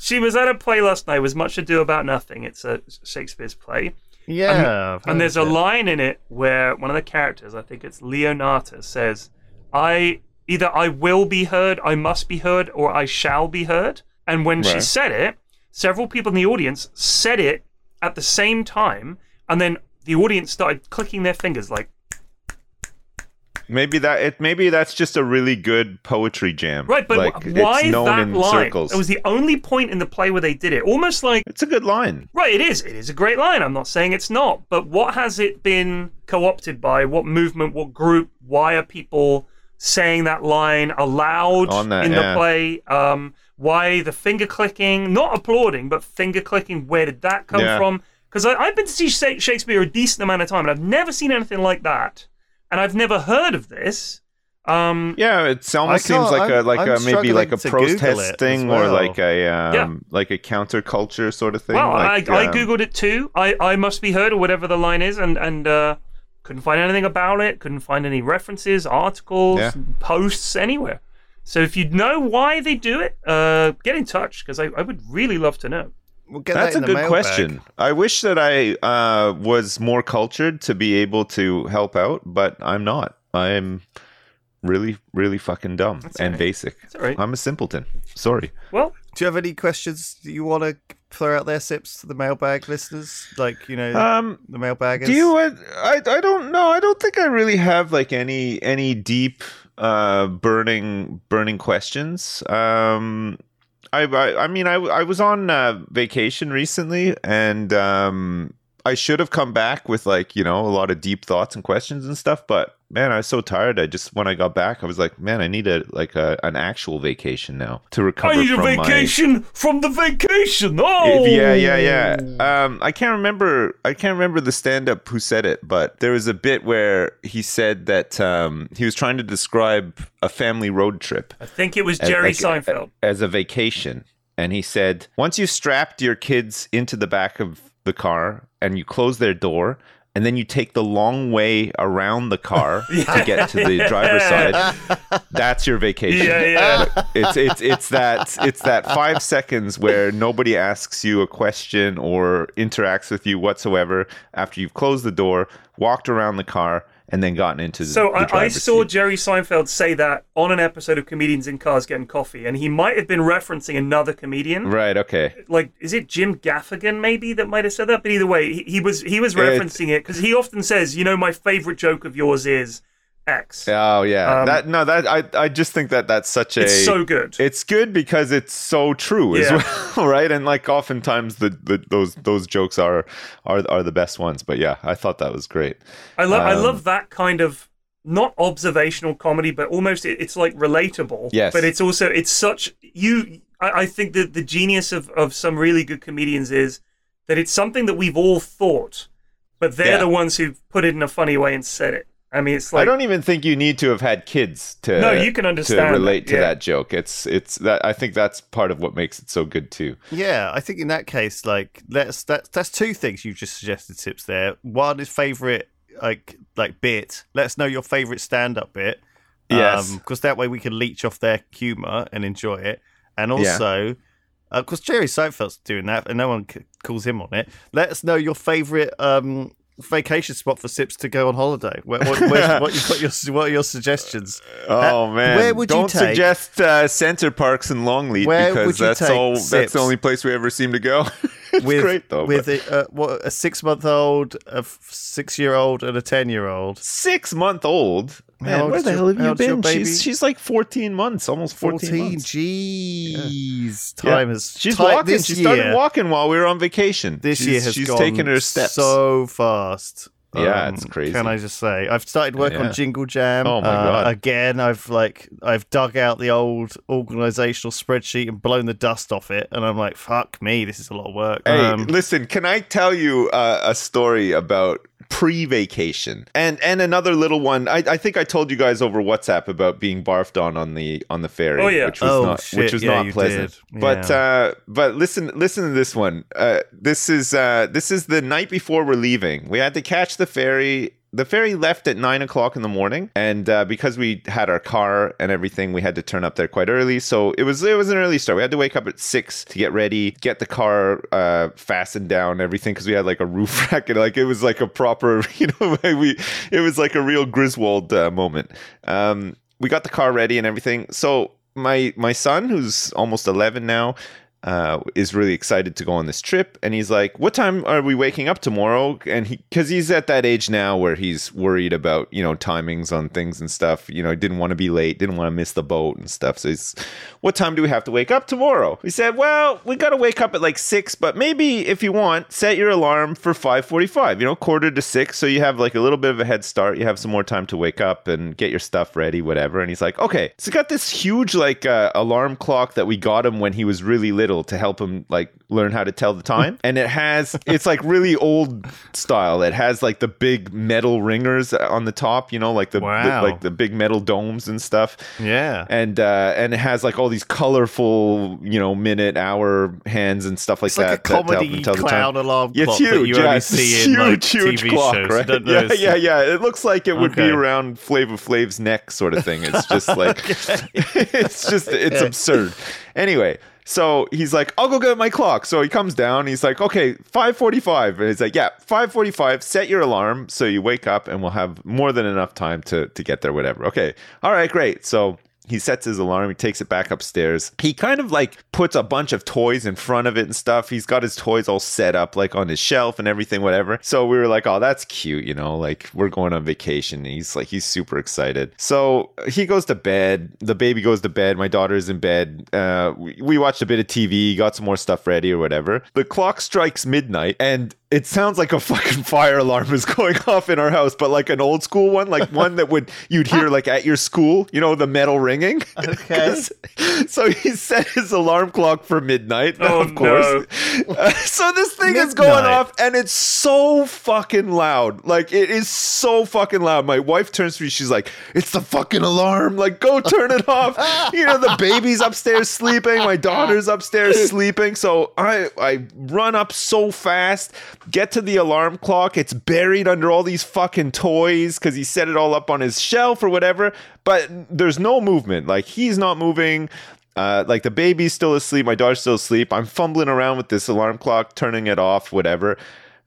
She was at a play last night. It was Much Ado About Nothing. It's a Shakespeare's play. Yeah. And, and there's a line in it where one of the characters, I think it's Leonata, says, "I either I will be heard, I must be heard, or I shall be heard." And when right. she said it, several people in the audience said it at the same time, and then the audience started clicking their fingers like. Maybe that it maybe that's just a really good poetry jam. Right, but like, why it's known that in line? Circles. It was the only point in the play where they did it. Almost like it's a good line. Right, it is. It is a great line. I'm not saying it's not. But what has it been co-opted by? What movement? What group? Why are people saying that line aloud on that, in yeah. the play? Um, Why the finger clicking, not applauding, but finger clicking, where did that come yeah. from? Because I've been to see Shakespeare a decent amount of time, and I've never seen anything like that. And I've never heard of this. Um, yeah, it almost seems like I'm, a like I'm a maybe like a protest thing well. or like a um, yeah. like a counterculture sort of thing. Well, like, I, um, I googled it too. I, I must be heard or whatever the line is, and and uh, couldn't find anything about it. Couldn't find any references, articles, yeah. posts anywhere. So if you know why they do it, uh, get in touch because I, I would really love to know. We'll get That's that in a the good mailbag. question. I wish that I uh, was more cultured to be able to help out, but I'm not. I'm. Really, really fucking dumb That's and right. basic. That's all right. I'm a simpleton. Sorry. Well, do you have any questions you want to throw out there, Sips, to the mailbag listeners? Like, you know, um, the mailbaggers? Do you? I, I, I don't know. I don't think I really have like any any deep, uh, burning burning questions. Um, I, I, I mean, I, I was on uh, vacation recently, and um, I should have come back with like you know a lot of deep thoughts and questions and stuff, but. Man, I was so tired. I just when I got back, I was like, "Man, I need a like a, an actual vacation now to recover." I need from a vacation my... from the vacation. Oh, yeah, yeah, yeah. Um, I can't remember. I can't remember the stand-up who said it, but there was a bit where he said that um, he was trying to describe a family road trip. I think it was Jerry as, like, Seinfeld as a vacation, and he said, "Once you strapped your kids into the back of the car and you close their door." And then you take the long way around the car yeah. to get to the driver's side. That's your vacation. Yeah, yeah. It's it's it's that it's that five seconds where nobody asks you a question or interacts with you whatsoever after you've closed the door, walked around the car, and then gotten into the So the I, I saw seat. Jerry Seinfeld say that on an episode of Comedians in Cars Getting Coffee, and he might have been referencing another comedian. Right, okay. Like, is it Jim Gaffigan maybe that might have said that? But either way, he, he was he was referencing it because he often says, you know, my favorite joke of yours is X. Oh, yeah. Um, that No, that I, I just think that that's such a... It's so good. It's good because it's so true yeah. as well, right? And like oftentimes the, the those those jokes are, are are the best ones. But yeah, I thought that was great. I, lo- um, I love that kind of, not observational comedy, but almost it, it's like relatable. Yes. But it's also, it's such... you. I, I think that the genius of, of some really good comedians is that it's something that we've all thought, but they're yeah. the ones who've put it in a funny way and said it. I mean, it's like I don't even think you need to have had kids to no, you can understand to relate to yeah. that joke. It's it's that I think that's part of what makes it so good too. Yeah, I think in that case, like let's that's that's two things you've just suggested, Tips. There, one is favorite like like bit. Let us know your favorite stand-up bit. Yes, because um, that way we can leech off their humor and enjoy it, and also. Yeah. Because uh, Jerry Seinfeld's doing that, and no one c- calls him on it. Let us know your favorite um, vacation spot for Sips to go on holiday. Where, what, where, what, what, your, what are your suggestions? Oh uh, man, where would don't you take, suggest uh, Center Parcs and Longleat because that's all. Sips? That's the only place we ever seem to go. It's with, great though. With a, uh, what, a six-month-old, a six-year-old, and a ten-year-old. Six-month-old. Man, where the hell have you been? She's she's like fourteen months, almost fourteen. fourteen months. Jeez, yeah. time yeah. has. She's time, walking. This she year, started walking while we were on vacation. This she's, year has she's gone taken her steps so fast. Yeah, um, it's crazy. Can I just say, I've started work yeah. on Jingle Jam. Oh my god! Uh, again, I've like I've dug out the old organizational spreadsheet and blown the dust off it, and I'm like, fuck me, this is a lot of work. Hey, um, listen, can I tell you uh, a story about? Pre-vacation and and another little one. I, I think I told you guys over WhatsApp about being barfed on on the on the ferry, oh, yeah. which was oh, not shit. which was yeah, not pleasant. Yeah. But uh, but listen listen to this one. Uh, this is uh, this is the night before we're leaving. We had to catch the ferry. The ferry left at nine o'clock in the morning, and uh, because we had our car and everything, we had to turn up there quite early. So it was it was an early start. We had to wake up at six to get ready, get the car uh, fastened down, everything, because we had like a roof rack and like it was like a proper, you know, we it was like a real Griswold uh, moment. Um, we got the car ready and everything. So my my son, who's almost eleven now. Uh, is really excited to go on this trip, and he's like, what time are we waking up tomorrow? And he, because he's at that age now where he's worried about, you know, timings on things and stuff, you know, didn't want to be late, didn't want to miss the boat and stuff. So he's, what time do we have to wake up tomorrow? He said, well, we got to wake up at like six, but maybe if you want, set your alarm for five forty-five, you know, quarter to six, so you have like a little bit of a head start, you have some more time to wake up and get your stuff ready, whatever. And he's like, okay. So he got this huge like uh, alarm clock that we got him when he was really little. fiddle to help him like learn how to tell the time. And it has, it's like really old style. It has like the big metal ringers on the top, you know, like the, wow. the like the big metal domes and stuff. Yeah. And uh, and it has like all these colorful, you know, minute, hour hands and stuff like it's that. It's like a comedy clown alarm clock. It's huge. You yeah, it's see huge, in, like, huge T V clock, shows, right? Yeah, yeah, yeah. It looks like it would okay. be around Flavor Flav's neck sort of thing. It's just like, it's just, it's yeah. absurd. Anyway, so he's like, I'll go get my clock. So he comes down. He's like, okay, five forty-five. And he's like, yeah, five forty-five, set your alarm so you wake up and we'll have more than enough time to, to get there, whatever. Okay, all right, great. So he sets his alarm. He takes it back upstairs. He kind of like puts a bunch of toys in front of it and stuff. He's got his toys all set up like on his shelf and everything, whatever. So we were like, oh, that's cute. You know, like we're going on vacation. And he's like, he's super excited. So he goes to bed. The baby goes to bed. My daughter is in bed. Uh, we, we watched a bit of T V, got some more stuff ready or whatever. The clock strikes midnight and it sounds like a fucking fire alarm is going off in our house, but like an old school one, like one that would you'd hear like at your school, you know, the metal ringing. Okay. So he set his alarm clock for midnight, oh, of course. No. Uh, so this thing midnight. is going off and it's so fucking loud. Like it is so fucking loud. My wife turns to me, she's like, it's the fucking alarm. Like, go turn it off. You know, the baby's upstairs sleeping. My daughter's upstairs sleeping. So I, I run up so fast. Get to the alarm clock. It's buried under all these fucking toys because he set it all up on his shelf or whatever. But there's no movement. Like, he's not moving. Uh, like, the baby's still asleep. My daughter's still asleep. I'm fumbling around with this alarm clock, turning it off, whatever.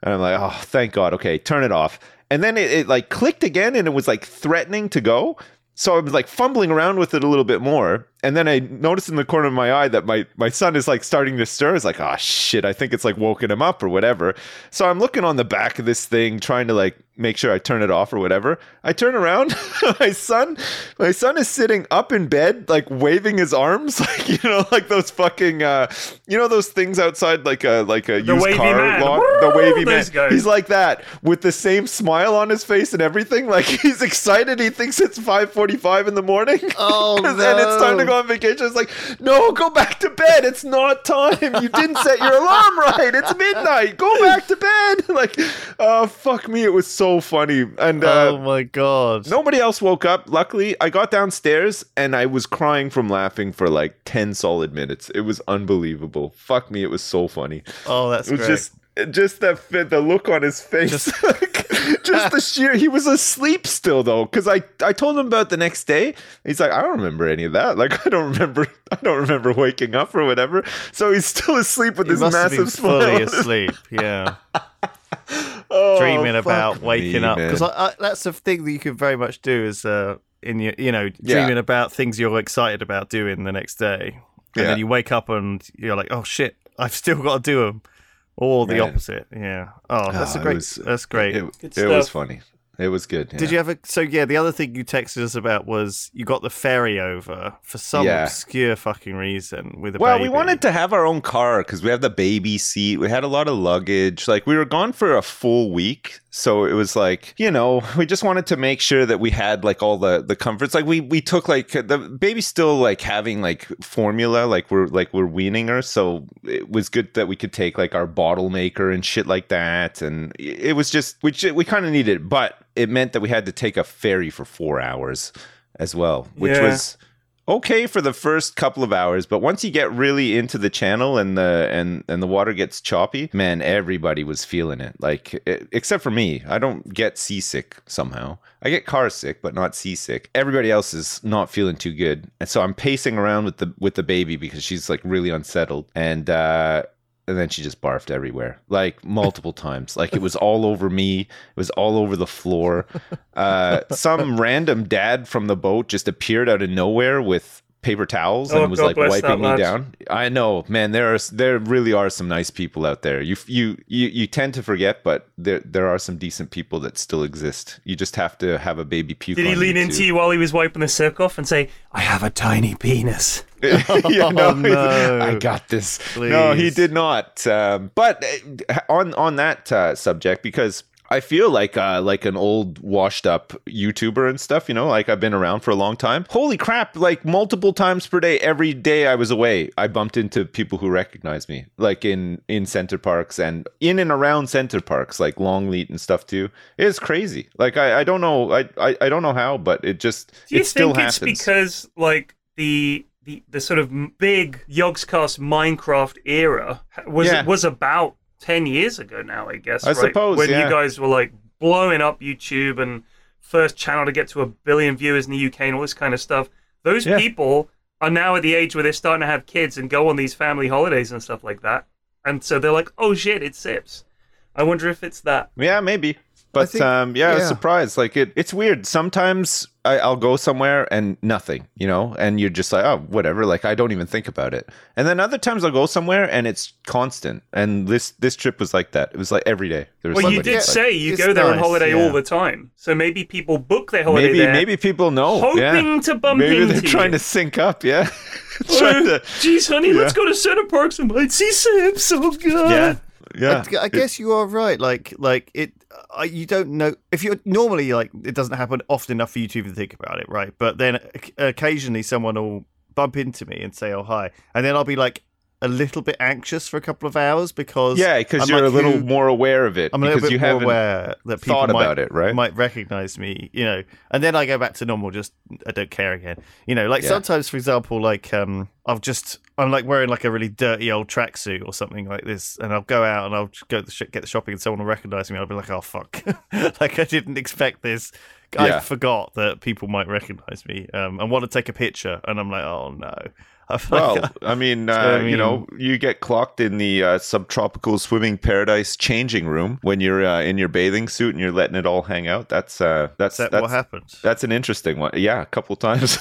And I'm like, oh, thank God. Okay, turn it off. And then it, it like clicked again and it was like threatening to go. So I was like fumbling around with it a little bit more. And then I noticed in the corner of my eye that my, my son is like starting to stir. It's like, oh shit, I think it's like woken him up or whatever. So I'm looking on the back of this thing, trying to like make sure I turn it off or whatever. I turn around, my son, my son is sitting up in bed, like waving his arms, like, you know, like those fucking, uh, you know, those things outside, like a, like a the used car lot, the wavy man. Guys. He's like that with the same smile on his face and everything. Like he's excited. He thinks it's five forty-five in the morning. Oh, no. And it's time to go on vacation. It's like, no, go back to bed. It's not time. You didn't set your alarm right. It's midnight. Go back to bed. Like, oh, uh, fuck me. It was so funny. And uh, oh my God. Nobody else woke up. Luckily, I got downstairs and I was crying from laughing for like ten solid minutes. It was unbelievable. Fuck me. It was so funny. Oh, that's it was great. Just Just that fit, the look on his face, just, just the sheer, he was asleep still though. Cause I, I told him about the next day. He's like, I don't remember any of that. Like, I don't remember, I don't remember waking up or whatever. So he's still asleep with he this must massive have been smile. Fully asleep. Yeah. Oh, dreaming about waking me, up. Man. Cause I, I, that's the thing that you can very much do is, uh, in your, you know, dreaming yeah. about things you're excited about doing the next day. And yeah. then you wake up and you're like, oh shit, I've still got to do them. Or the Man. opposite, yeah. Oh, that's oh, a great. Was, that's great. It, it, it was funny. It was good. Yeah. Did you ever? So yeah, the other thing you texted us about was you got the ferry over for some yeah. obscure fucking reason with a well, baby. Well, we wanted to have our own car because we have the baby seat. We had a lot of luggage. Like we were gone for a full week. So it was like, you know, we just wanted to make sure that we had like all the, the comforts. Like we, we took like the baby's still like having like formula, like we're like we're weaning her. So it was good that we could take like our bottle maker and shit like that. And it was just, we, we kind of needed it, but it meant that we had to take a ferry for four hours as well, which yeah. was okay for the first couple of hours, but once you get really into the channel and the and and the water gets choppy, man, everybody was feeling it. Like it, except for me, I don't get seasick somehow. I get car sick, but not seasick. Everybody else is not feeling too good, and so I'm pacing around with the with the baby because she's like really unsettled, and uh, and then she just barfed everywhere, like multiple times. Like it was all over me, it was all over the floor. Uh, some random dad from the boat just appeared out of nowhere with paper towels oh, and was God like wiping me much. down. I know, man. There are there really are some nice people out there. You you you you tend to forget, but there there are some decent people that still exist. You just have to have a baby puke. Did he lean into too. you while he was wiping the silk off and say, "I have a tiny penis"? yeah, no, oh, no. I got this. Please. No, he did not. Um, but on on that uh, subject, because I feel like uh, like an old washed up YouTuber and stuff, you know, like I've been around for a long time. Holy crap, like multiple times per day, every day I was away, I bumped into people who recognized me, like in, in Center Parcs and in and around Center Parcs, like Longleat and stuff too. It's crazy. Like, I, I don't know, I, I, I don't know how, but it just, Do you it still happens. Do you think it's because, like, the... The, the sort of big Yogscast Minecraft era was yeah. was about ten years ago now, I guess. I right? suppose, When yeah. you guys were like blowing up YouTube and first channel to get to a billion viewers in the U K and all this kind of stuff. Those yeah. people are now at the age where they're starting to have kids and go on these family holidays and stuff like that. And so they're like, oh shit, it's Sips. I wonder if it's that. Yeah, maybe. But think, um, yeah, yeah. I was surprised. Like it, it's weird. Sometimes I, I'll go somewhere and nothing, you know, and you're just like, oh, whatever. Like I don't even think about it. And then other times I'll go somewhere and it's constant. And this this trip was like that. It was like every day. There was well, somebody. You did like, say you go there nice, on holiday yeah. all the time. So maybe people book their holiday maybe, there. Maybe people know. Hoping yeah. to bump maybe into Maybe they're trying you. to sync up, yeah. trying oh, to, geez, honey, yeah. let's go to Center Parcs and might see Sips. Oh, God. Yeah. Yeah, I, I guess you are right. Like, like it. Uh, you don't know if you're normally like it doesn't happen often enough for you to even think about it, right? But then occasionally someone will bump into me and say, "Oh hi," and then I'll be like a little bit anxious for a couple of hours because yeah, because you're like, a little who, more aware of it. I'm a little bit you more aware that people might, about it, right? might recognize me, you know. And then I go back to normal. Just I don't care again, you know. Like yeah. sometimes, for example, like um, I've just. I'm like wearing like a really dirty old tracksuit or something like this, and I'll go out and I'll go to sh- get the shopping, and someone will recognise me. I'll be like, "Oh fuck!" Like I didn't expect this. I yeah. forgot that people might recognise me um, and want to take a picture, and I'm like, "Oh no." Well, like, I mean, uh, I mean, you know, you get clocked in the uh, subtropical swimming paradise changing room when you're uh, in your bathing suit and you're letting it all hang out. That's uh, that's that that's, what happens. That's an interesting one. Yeah, a couple times.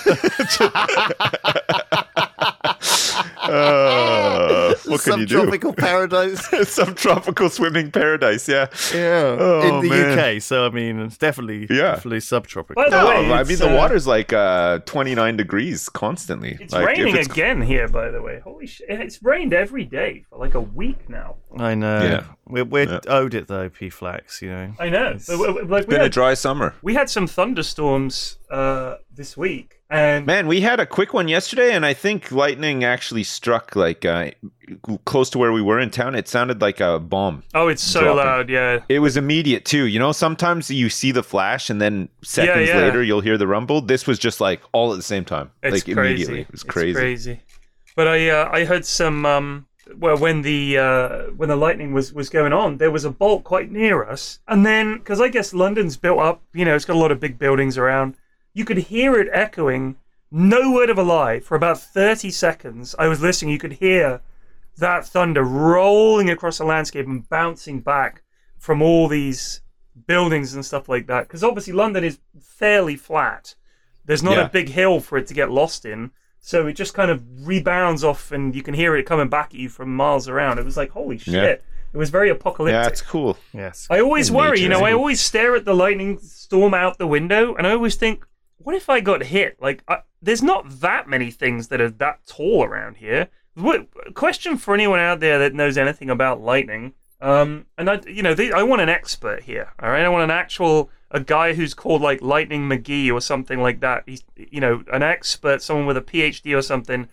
Uh, what can you do? Subtropical paradise. Subtropical swimming paradise, yeah. Yeah. Oh, in the man. U K, so I mean, it's definitely, yeah. definitely subtropical. No, way, I mean, the uh, water's like uh, twenty-nine degrees constantly. It's like, raining it's... again here, by the way. Holy shit. It's rained every day for like a week now. I know. Yeah. We're, we're yeah. owed it, though, P-Flax, you know. I know. It's, like, it's been had, a dry summer. We had some thunderstorms uh, this week. And man, we had a quick one yesterday, and I think lightning actually struck like uh, close to where we were in town. It sounded like a bomb. Oh, it's so dropping. Loud, yeah. It was immediate too. You know, sometimes you see the flash, and then seconds yeah, yeah. later you'll hear the rumble. This was just like all at the same time, it's like crazy. Immediately. It was crazy. It's crazy. But I, uh, I heard some. Um, well, when the uh, when the lightning was was going on, there was a bolt quite near us, and then because I guess London's built up, you know, it's got a lot of big buildings around. You could hear it echoing, no word of a lie, for about thirty seconds. I was listening. You could hear that thunder rolling across the landscape and bouncing back from all these buildings and stuff like that. Because obviously London is fairly flat. There's not yeah. a big hill for it to get lost in. So it just kind of rebounds off and you can hear it coming back at you from miles around. It was like, holy shit. Yeah. It was very apocalyptic. Yeah, it's cool. Yes. I always worry, nature, you know, I always stare at the lightning storm out the window and I always think, what if I got hit? Like, I, there's not that many things that are that tall around here. What, question for anyone out there that knows anything about lightning. Um, and I, you know, they, I want an expert here. All right, I want an actual a guy who's called like Lightning McGee or something like that. He's, you know, an expert, someone with a P H D or something.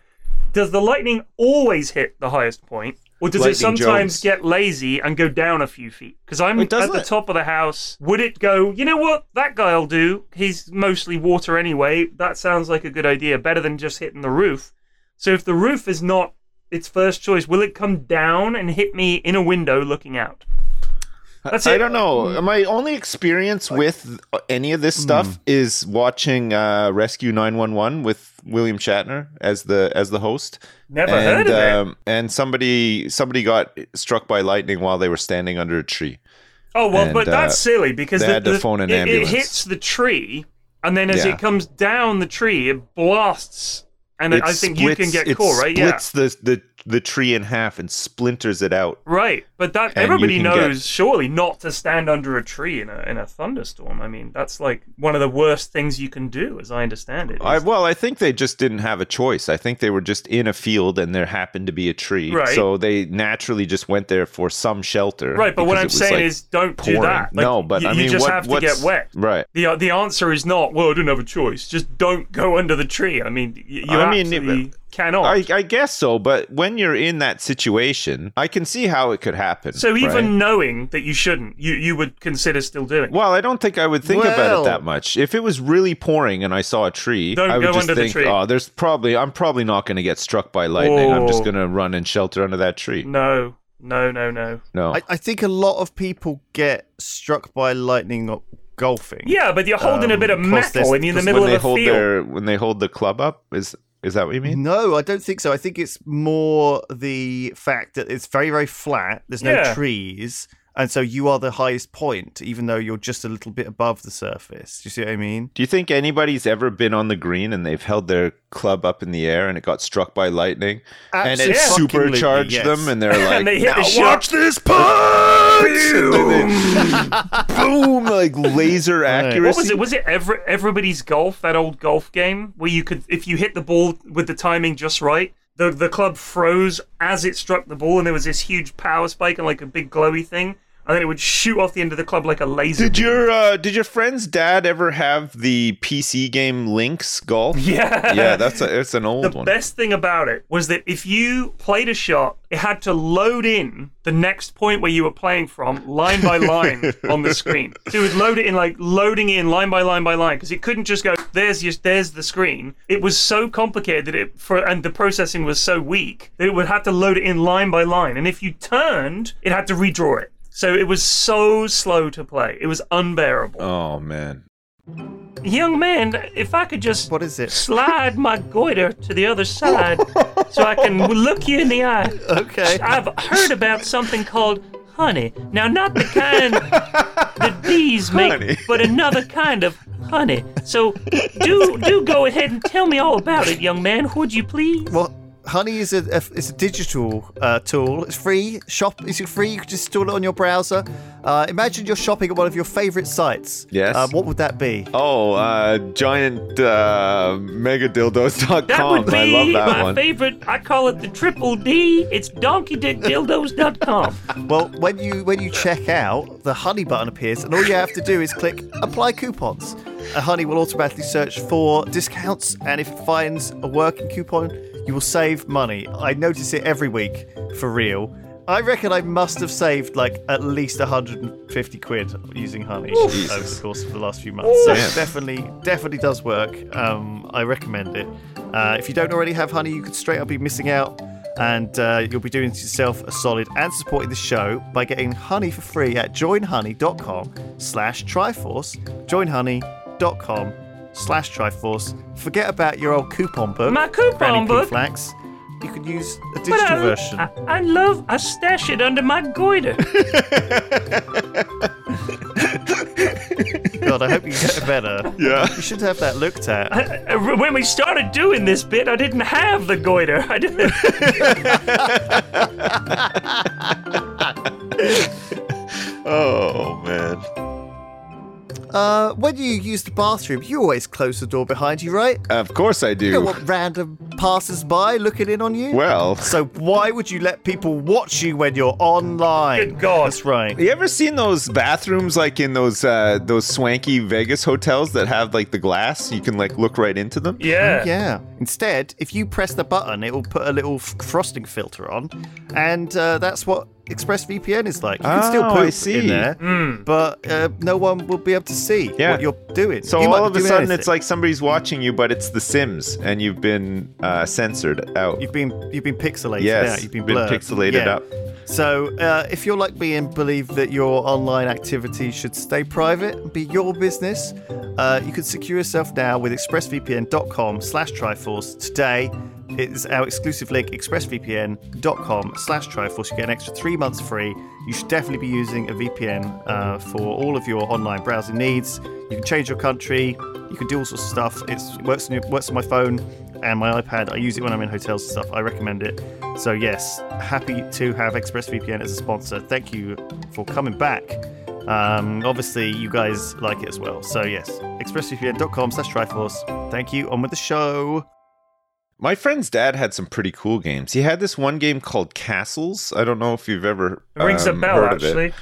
Does the lightning always hit the highest point, or does lightning it sometimes Jones. Get lazy and go down a few feet? Because I'm at the top of the house. Would it go, you know what, that guy'll do. He's mostly water anyway. That sounds like a good idea, better than just hitting the roof. So if the roof is not its first choice, will it come down and hit me in a window looking out? That's it. I don't know. My only experience with any of this stuff mm. is watching uh, Rescue nine one one with William Shatner as the as the host. Never and, heard of um, it. And somebody somebody got struck by lightning while they were standing under a tree. Oh well, and, but that's uh, silly because they the, had to the, phone an it, ambulance. It hits the tree, and then as yeah. it comes down the tree, it blasts. And it I think splits, you can get caught, right? Yeah, it splits the, the the tree in half and splinters it out. Right. But that and everybody knows, get... surely, not to stand under a tree in a in a thunderstorm. I mean, that's like one of the worst things you can do, as I understand it. I, well, I think they just didn't have a choice. I think they were just in a field, and there happened to be a tree, right. So they naturally just went there for some shelter. Right, but what I'm saying like is, don't pouring. do that. Like, no, but you, I mean, you just what, have to get wet. Right. The the answer is not, well, I didn't have a choice. Just don't go under the tree. I mean, you I absolutely mean, cannot. I, I guess so, but when you're in that situation, I can see how it could happen. Happen, so even right? knowing that you shouldn't, you, you would consider still doing it. Well, I don't think I would think well, about it that much. If it was really pouring and I saw a tree, don't I would go just under think, the tree. oh, there's probably I'm probably not going to get struck by lightning. Oh. I'm just going to run and shelter under that tree. No, no, no, no, no. I, I think a lot of people get struck by lightning golfing. Yeah, but you're holding um, a bit of metal and you're in the middle of a field. Their, when they hold the club up, is. Is that what you mean? No, I don't think so. I think it's more the fact that it's very, very flat. There's no yeah. trees. And so you are the highest point, even though you're just a little bit above the surface. Do you see what I mean? Do you think anybody's ever been on the green and they've held their club up in the air and it got struck by lightning? Absolutely. And it supercharged yes. them and they're like, and they hit now the watch this punch! Boom! Like laser accuracy. What was it? Was it every, Everybody's Golf, that old golf game, where you could, if you hit the ball with the timing just right, the the club froze as it struck the ball and there was this huge power spike and like a big glowy thing? And then it would shoot off the end of the club like a laser. Did beam. your uh, did your friend's dad ever have the P C game Lynx Golf? Yeah, yeah, that's a, it's an old the one. The best thing about it was that if you played a shot, it had to load in the next point where you were playing from, line by line on the screen. So it would load it in like loading in line by line by line because it couldn't just go there's your, there's the screen. It was so complicated that it for and the processing was so weak that it would have to load it in line by line. And if you turned, it had to redraw it. So it was so slow to play. It was unbearable. Oh, man. Young man, if I could just what is it? slide my goiter to the other side so I can look you in the eye. Okay. I've heard about something called honey. Now, not the kind that bees make, honey. but another kind of honey. So do do go ahead and tell me all about it, young man. Would you please? Well, honey is a, a it's a digital uh, tool. It's free. Shop is it free? You can just install it on your browser. Uh, imagine you're shopping at one of your favorite sites. Yes. Uh, what would that be? Oh, uh, giant uh, megadildos dot com. That would be I love that my one. favorite. I call it the triple D. It's donkey dick dildos dot com. Well, when you when you check out, the honey button appears, and all you have to do is click apply coupons. A honey will automatically search for discounts, and if it finds a working coupon, you will save money. I notice it every week, for real. I reckon I must have saved like at least one hundred fifty quid using honey Jesus. over the course of the last few months. Oof. So it definitely, definitely does work. Um, I recommend it. Uh, if you don't already have honey, you could straight up be missing out. And uh, you'll be doing yourself a solid and supporting the show by getting honey for free at join honey dot com slash Triforce. join honey dot com slash Triforce. Forget about your old coupon book. My coupon book? Flax. You could use a digital I, version. I, I love, I stash it under my goiter. God, I hope you get better. Yeah. You should have that looked at. I, I, when we started doing this bit, I didn't have the goiter. I didn't. Oh, man. Uh, when you use the bathroom, you always close the door behind you, right? Of course I do. You don't want random passers-by looking in on you. Well. So why would you let people watch you when you're online? Good God. That's right. You ever seen those bathrooms like in those uh, those swanky Vegas hotels that have like the glass? You can like look right into them? Yeah. Oh, yeah. Instead, if you press the button, it will put a little f- frosting filter on. And uh, that's what ExpressVPN is like. You can oh, still poop I see. in there, mm. but uh, no one will be able to see yeah. what you're doing. So you all of a sudden anything. It's like somebody's watching you, but it's The Sims, and you've been uh, censored out. You've been you've been pixelated yes, out. You've been, been pixelated yeah. up. So uh, if you're like me and believe that your online activity should stay private and be your business, uh, you can secure yourself now with express v p n dot com slash Triforce today. It's our exclusive link, express v p n dot com slash Triforce. You get an extra three months free. You should definitely be using a V P N uh, for all of your online browsing needs. You can change your country. You can do all sorts of stuff. It works on your, works on my phone. and my iPad. I use it when I'm in hotels and stuff. I recommend it. So yes, happy to have ExpressVPN as a sponsor. Thank you for coming back. Um, obviously, you guys like it as well. So yes, expressvpn.com slash Triforce. Thank you. On with the show. My friend's dad had some pretty cool games. He had this one game called Castles. I don't know if you've ever um, it rings a bell, heard of actually. It.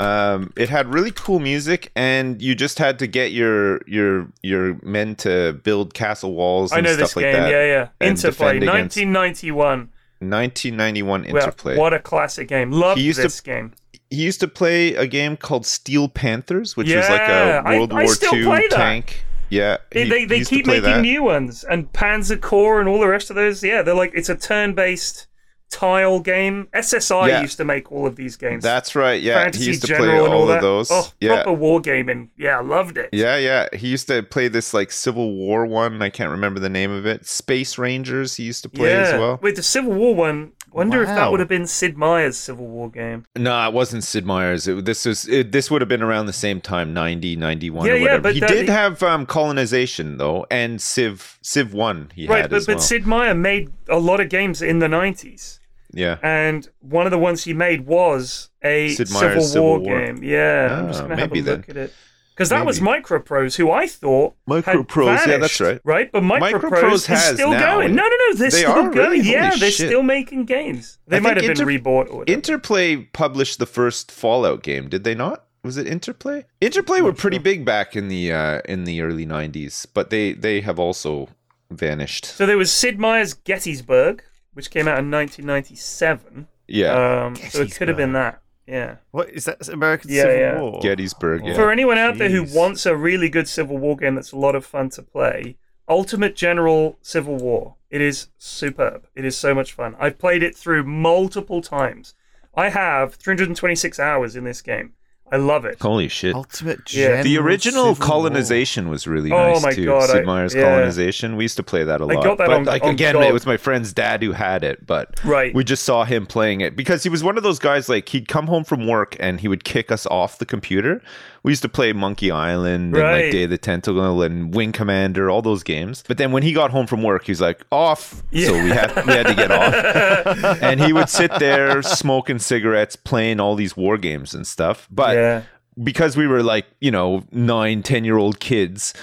Um, it had really cool music, and you just had to get your your your men to build castle walls. And I know stuff this like game. That yeah, yeah. Interplay, nineteen ninety-one. nineteen ninety-one Interplay. Well, what a classic game! Love this to, game. He used to play a game called Steel Panthers, which yeah, was like a World I, War I still Two play that. Tank. Yeah, they he, they, they he keep making that. New ones, and Panzer Corps and all the rest of those. Yeah, they're like it's a turn-based tile game. S S I yeah. used to make all of these games. That's right. Yeah, Fantasy he used to General play all, all of those. Oh, yeah. Proper war gaming. Yeah, I loved it. Yeah, yeah. He used to play this like Civil War one. I can't remember the name of it. Space Rangers. He used to play yeah. as well. Wait, the Civil War one. Wonder wow. if that would have been Sid Meier's Civil War game. No, it wasn't Sid Meier's. It, this was it, this would have been around the same time, ninety, ninety-one yeah, or whatever. Yeah, but he that, did he... have um, Colonization though, and Civ Civ One. He right, had but, as but well. Sid Meier made a lot of games in the nineties. Yeah, and one of the ones he made was a Sid Civil, War Civil War game. Yeah, ah, I'm just gonna have a look then. At it. Because that was Microprose, who I thought Microprose, had vanished, yeah, that's right. right? But Microprose, Microprose has is still now, going. No, no, no, they're they still going. Really? Yeah, Holy they're shit. Still making games. They I might have Inter- been rebought. Or Interplay published the first Fallout game, did they not? Was it Interplay? Interplay were pretty big back in the uh, in the early nineties, but they, they have also vanished. So there was Sid Meier's Gettysburg, which came out in nineteen ninety-seven. Yeah. Um, so it could have been that. Yeah. What is that? American yeah, Civil yeah. War? Gettysburg, yeah. For anyone out Jeez. There who wants a really good Civil War game that's a lot of fun to play, Ultimate General Civil War. It is superb. It is so much fun. I've played it through multiple times. I have three hundred twenty-six hours in this game. I love it. Holy shit. Ultimate General yeah. The original Civil Colonization War. Was really oh nice, my too. God, Sid Meier's I, yeah. Colonization. We used to play that a lot. I got that but on, like, on again, God. It was my friend's dad who had it, but right. we just saw him playing it. Because he was one of those guys, like, he'd come home from work and he would kick us off the computer. We used to play Monkey Island right. and, like, Day of the Tentacle and Wing Commander, all those games. But then when he got home from work, he was like, off. Yeah. So we had, we had to get off. And he would sit there smoking cigarettes, playing all these war games and stuff. But... Yeah. Yeah. Because we were like, you know, nine, ten-year-old kids,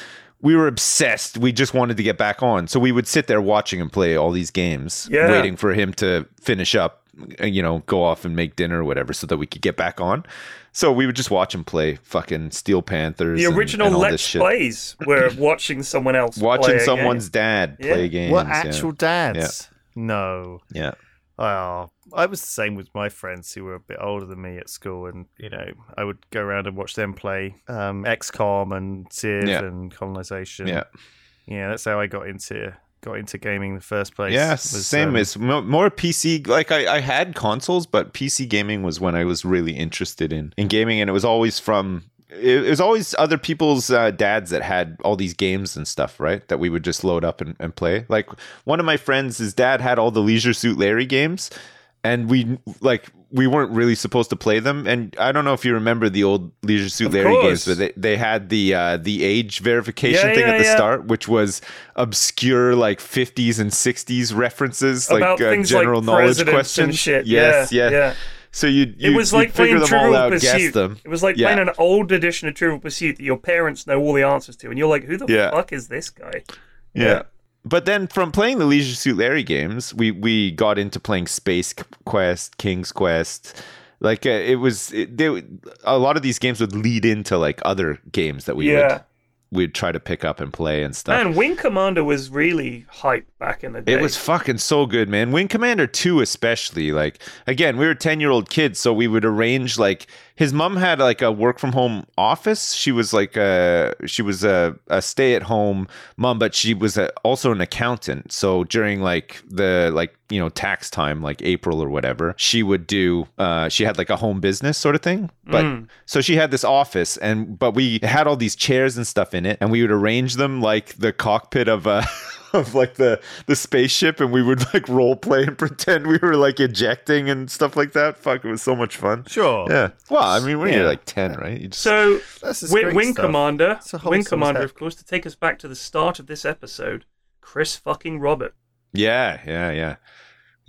we were obsessed. We just wanted to get back on. So we would sit there watching him play all these games, yeah. waiting for him to finish up, you know, go off and make dinner or whatever so that we could get back on. So we would just watch him play fucking Steel Panthers. The original and, and all Let's this shit. Plays were watching someone else watching play someone's dad play yeah. games. What, actual yeah. dads? Yeah. No. Yeah. Oh, I was the same with my friends who were a bit older than me at school, and you know, I would go around and watch them play um, X COM and Civ yeah. and Colonization. Yeah, yeah, that's how I got into got into gaming in the first place. Yeah, was, same um, as more P C. Like I, I had consoles, but P C gaming was when I was really interested in in gaming, and it was always from. It was always other people's uh, dads that had all these games and stuff, right? That we would just load up and, and play. Like one of my friends, his dad had all the Leisure Suit Larry games, and we like we weren't really supposed to play them. And I don't know if you remember the old Leisure Suit of Larry course. Games, but they, they had the uh, the age verification yeah, thing yeah, at the yeah. start, which was obscure like fifties and sixties references, about like uh, general like knowledge questions. And shit. Yes, yeah. yeah. yeah. So you, you, it was like playing Trivial Pursuit. Them. It was like yeah. playing an old edition of Trivial Pursuit that your parents know all the answers to, and you're like, "Who the yeah. fuck is this guy?" Yeah. yeah. But then from playing the Leisure Suit Larry games, we we got into playing Space Quest, King's Quest. Like uh, it was, it, they, a lot of these games would lead into like other games that we yeah. would we'd try to pick up and play and stuff. Man, Wing Commander was really hype back in the day. It was fucking so good, man. Wing Commander two especially. Like, again, we were ten-year-old kids, so we would arrange, like... His mom had, like, a work-from-home office. She was, like, a... She was a, a stay-at-home mom, but she was a, also an accountant. So during, like, the, like, you know, tax time, like April or whatever, she would do... Uh, she had, like, a home business sort of thing. But mm. So she had this office, and but we had all these chairs and stuff in it, and we would arrange them like the cockpit of a of like the the spaceship, and we would like role play and pretend we were like ejecting and stuff like that. Fuck, it was so much fun. Sure. Yeah. Well, I mean, when yeah. you're like ten, right? You just, so that's Wing Commander, Wing Commander, of course, to take us back to the start of this episode. Chris fucking Robert. Yeah, yeah, yeah.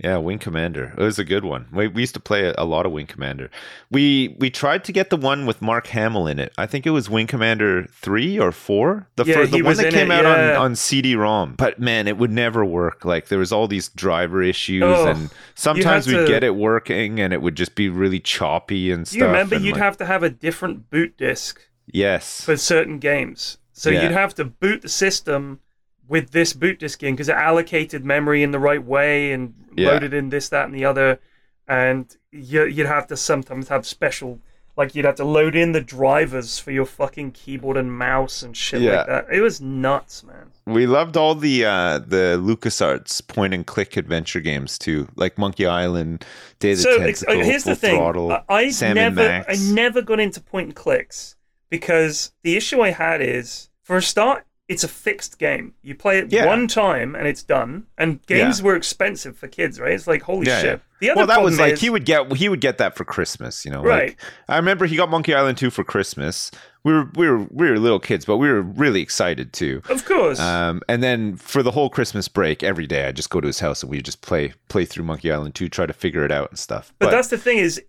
Yeah, Wing Commander. It was a good one. We, we used to play a, a lot of Wing Commander. We we tried to get the one with Mark Hamill in it. I think it was Wing Commander three or four. The, yeah, first, the one that came it, out yeah. on, on C D ROM. But man, it would never work. Like there was all these driver issues oh, and sometimes we'd to, get it working and it would just be really choppy and stuff. You remember and you'd like, have to have a different boot disk. Yes. For certain games. So yeah. you'd have to boot the system with this boot disk in because it allocated memory in the right way and yeah. loaded in this, that, and the other. And you, you'd have to sometimes have special, like you'd have to load in the drivers for your fucking keyboard and mouse and shit yeah. like that. It was nuts, man. We loved all the uh, the LucasArts point and click adventure games too, like Monkey Island, Day of the Tentacle, so uh, here's the thing. Throttle, I, Sam never, and Max. I never got into point and clicks because the issue I had is, for a start, it's a fixed game. You play it yeah. one time and it's done. And games yeah. were expensive for kids, right? It's like, holy yeah, shit. Yeah. The other well, that was like is... he would get he would get that for Christmas, you know. Right. Like, I remember he got Monkey Island two for Christmas. We were we were we were little kids, but we were really excited too. Of course. Um, and then for the whole Christmas break, every day I just go to his house and we just play play through Monkey Island two, try to figure it out and stuff. But, but that's the thing is,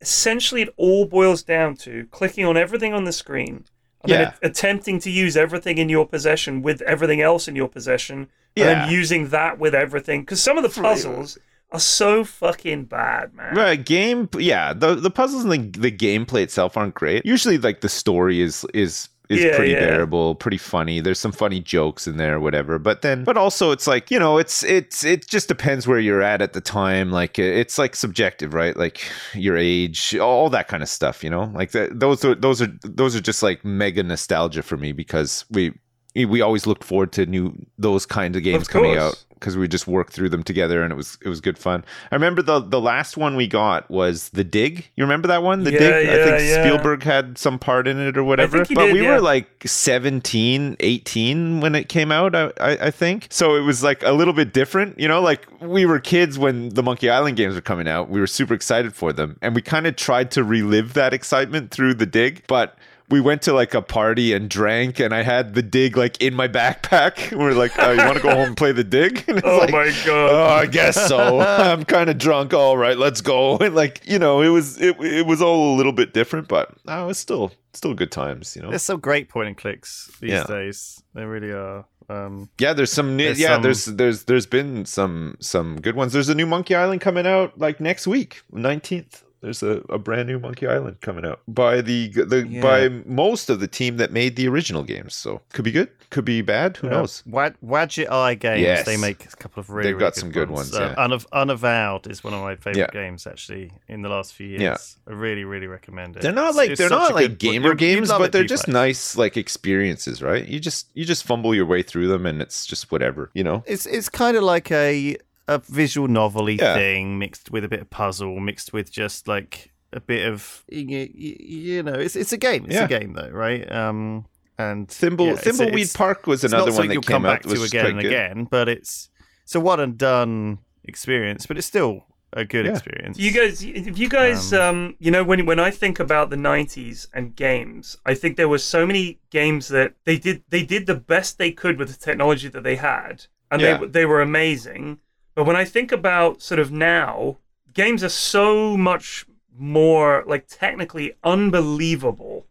essentially, it all boils down to clicking on everything on the screen. And yeah. then attempting to use everything in your possession with everything else in your possession, yeah. and then using that with everything. Because some of the puzzles are so fucking bad, man. Right, game, yeah, the the puzzles and the, the gameplay itself aren't great. Usually, like, the story is is... is yeah, pretty yeah. bearable, pretty funny. There's some funny jokes in there, whatever. But then, but also it's like, you know, it's, it's, it just depends where you're at at the time. Like it's like subjective, right? Like your age, all that kind of stuff, you know, like that, those are, those are, those are just like mega nostalgia for me because we, we always looked forward to new, those kinds of games of coming out because we just worked through them together and it was, it was good fun. I remember the, the last one we got was The Dig. You remember that one? The yeah, Dig? Yeah, I think yeah. Spielberg had some part in it or whatever. I think he but did, we yeah. were like seventeen, eighteen when it came out, I, I, I think. So it was like a little bit different, you know, like we were kids when the Monkey Island games were coming out. We were super excited for them. And we kind of tried to relive that excitement through The Dig, but we went to like a party and drank and I had The Dig like in my backpack. We we're like, oh, you want to go home and play The Dig? And it's oh like, my God. Oh, I guess so. I'm kind of drunk. All right, let's go. And like, you know, it was, it, it was all a little bit different, but oh, it was still, still good times, you know? There's some great point and clicks these yeah. days. They really are. Um, yeah, there's some new, there's yeah, some... there's there's there's been some, some good ones. There's a new Monkey Island coming out like next week, nineteenth. There's a, a brand new Monkey Island coming out by the, the yeah. by most of the team that made the original games. So could be good, could be bad. Who yeah. knows? Wad- Wadget Eye Games. Yes. They make a couple of really. They've got really good some good ones. ones yeah. uh, Unav- Unavowed is one of my favorite yeah. games actually in the last few years. Yeah. I really, really recommend it. They're not like it's, they're not like gamer book. games, but they're just play. nice like experiences, right? You just you just fumble your way through them, and it's just whatever, you know. It's it's kind of like a. a visual novel-y yeah. thing mixed with a bit of puzzle, mixed with just like a bit of, you know, it's it's a game. It's yeah. a game though, right? Um, and Thimble yeah, Thimbleweed it's, Park was another one that you'll came come back out, to again and good. again, but it's it's a one and done experience, but it's still a good yeah. experience. You guys, if you guys, um, um, you know, when when I think about the nineties and games, I think there were so many games that they did they did the best they could with the technology that they had, and yeah. they they were amazing. But when I think about sort of now, games are so much more like technically unbelievable.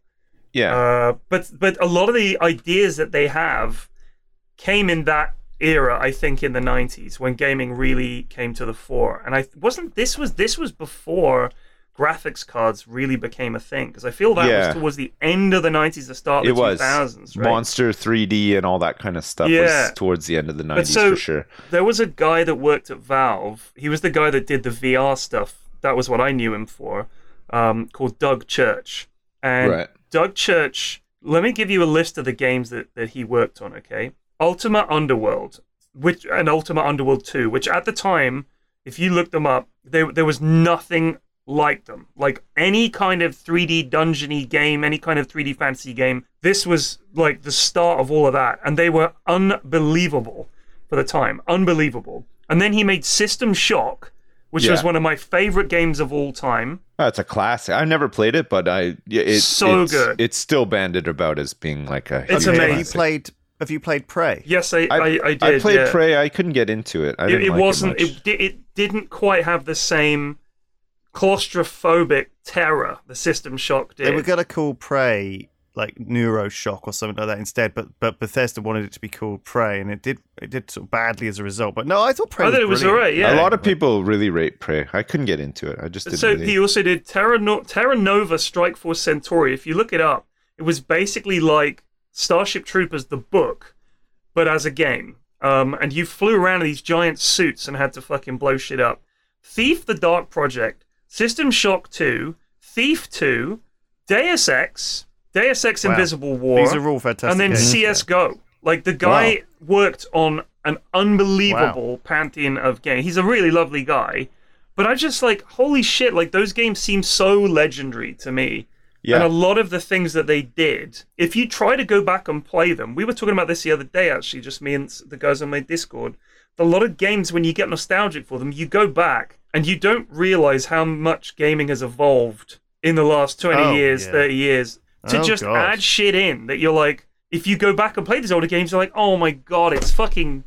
Yeah. Uh, but but a lot of the ideas that they have came in that era, I think, in the nineties when gaming really came to the fore. And I wasn't this was this was before graphics cards really became a thing because I feel that yeah. was towards the end of the nineties, the start of the two thousands. Right? Monster three D and all that kind of stuff yeah. was towards the end of the nineties so, for sure. There was a guy that worked at Valve. He was the guy that did the V R stuff. That was what I knew him for, um, called Doug Church. And right. Doug Church, let me give you a list of the games that, that he worked on, okay? Ultima Underworld, which and Ultima Underworld two, which at the time, if you looked them up, they, there was nothing like them, like any kind of three D dungeony game, any kind of three D fantasy game. This was like the start of all of that, and they were unbelievable for the time, unbelievable. And then he made System Shock, which yeah. was one of my favorite games of all time. That's oh, a classic. I've never played it, but I it, so it's so good. It's still banded about as being like a. It's amazing. He played Have you played Prey? Yes, I, I, I, I did. I played yeah. Prey. I couldn't get into it. I didn't it, it like wasn't. It, much. it it didn't quite have the same claustrophobic terror the System Shock did. They were gonna call Prey like Neuroshock or something like that instead, but but Bethesda wanted it to be called Prey, and it did it did sort of badly as a result. But no, I thought Prey. I thought it was alright. Yeah, a lot of people really rate Prey. I couldn't get into it. I just didn't. So really... he also did Terra, no- Terra Nova Strike Force Centauri. If you look it up, it was basically like Starship Troopers the book, but as a game. Um, and you flew around in these giant suits and had to fucking blow shit up. Thief the Dark Project, System Shock two, Thief two, Deus Ex. Deus Ex wow. Invisible War. These are all fantastic. And then games. C S G O. Like, the guy wow. worked on an unbelievable wow. pantheon of games. He's a really lovely guy. But I just, like, holy shit, like, those games seem so legendary to me. Yeah. And a lot of the things that they did, if you try to go back and play them, we were talking about this the other day, actually, just me and the guys on my Discord. A lot of games, when you get nostalgic for them, you go back and you don't realize how much gaming has evolved in the last twenty oh, years, yeah. thirty years. To oh, just God. add shit in that you're like, if you go back and play these older games, you're like, oh my God, it's fucking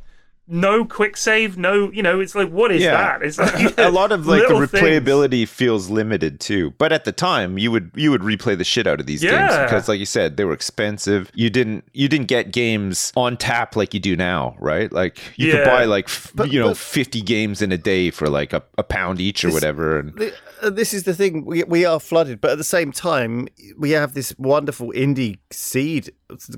no quick save, no, you know, it's like, what is yeah. that? It's like, a lot of like the replayability things. feels limited too. But at the time, you would you would replay the shit out of these yeah. games because, like you said, they were expensive. You didn't you didn't get games on tap like you do now, right? Like you yeah. could buy like f- but, you know but, fifty games in a day for like a, a pound each or this, whatever. And the, uh, this is the thing, we we are flooded, but at the same time, we have this wonderful indie seed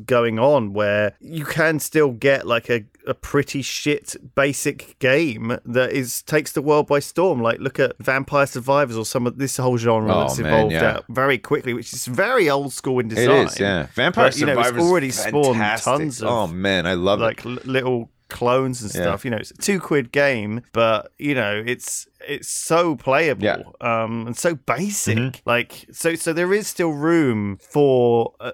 going on where you can still get like a, a pretty shit basic game that is takes the world by storm. Like look at Vampire Survivors or some of this whole genre oh, that's man, evolved yeah. out very quickly, which is very old school in design. It is, yeah. Vampire but, Survivors, you know, it's already spawned fantastic. tons of oh man, I love like it. L- little clones and stuff. Yeah. You know, it's a two quid game, but you know, it's it's so playable yeah. um, and so basic. Mm-hmm. Like so, so there is still room for uh,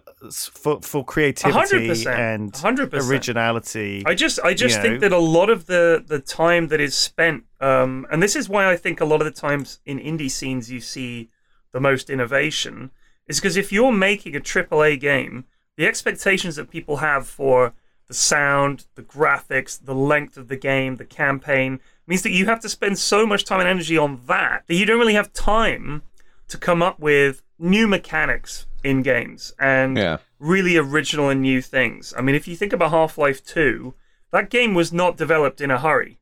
for for creativity one hundred percent and one hundred percent originality. I just I just think know. that a lot of the the time that is spent, um, and this is why I think a lot of the times in indie scenes you see the most innovation, is because if you're making a triple A game, the expectations that people have for the sound, the graphics, the length of the game, the campaign, means that you have to spend so much time and energy on that that you don't really have time to come up with new mechanics in games and yeah. really original and new things. I mean, if you think about Half-Life two, that game was not developed in a hurry.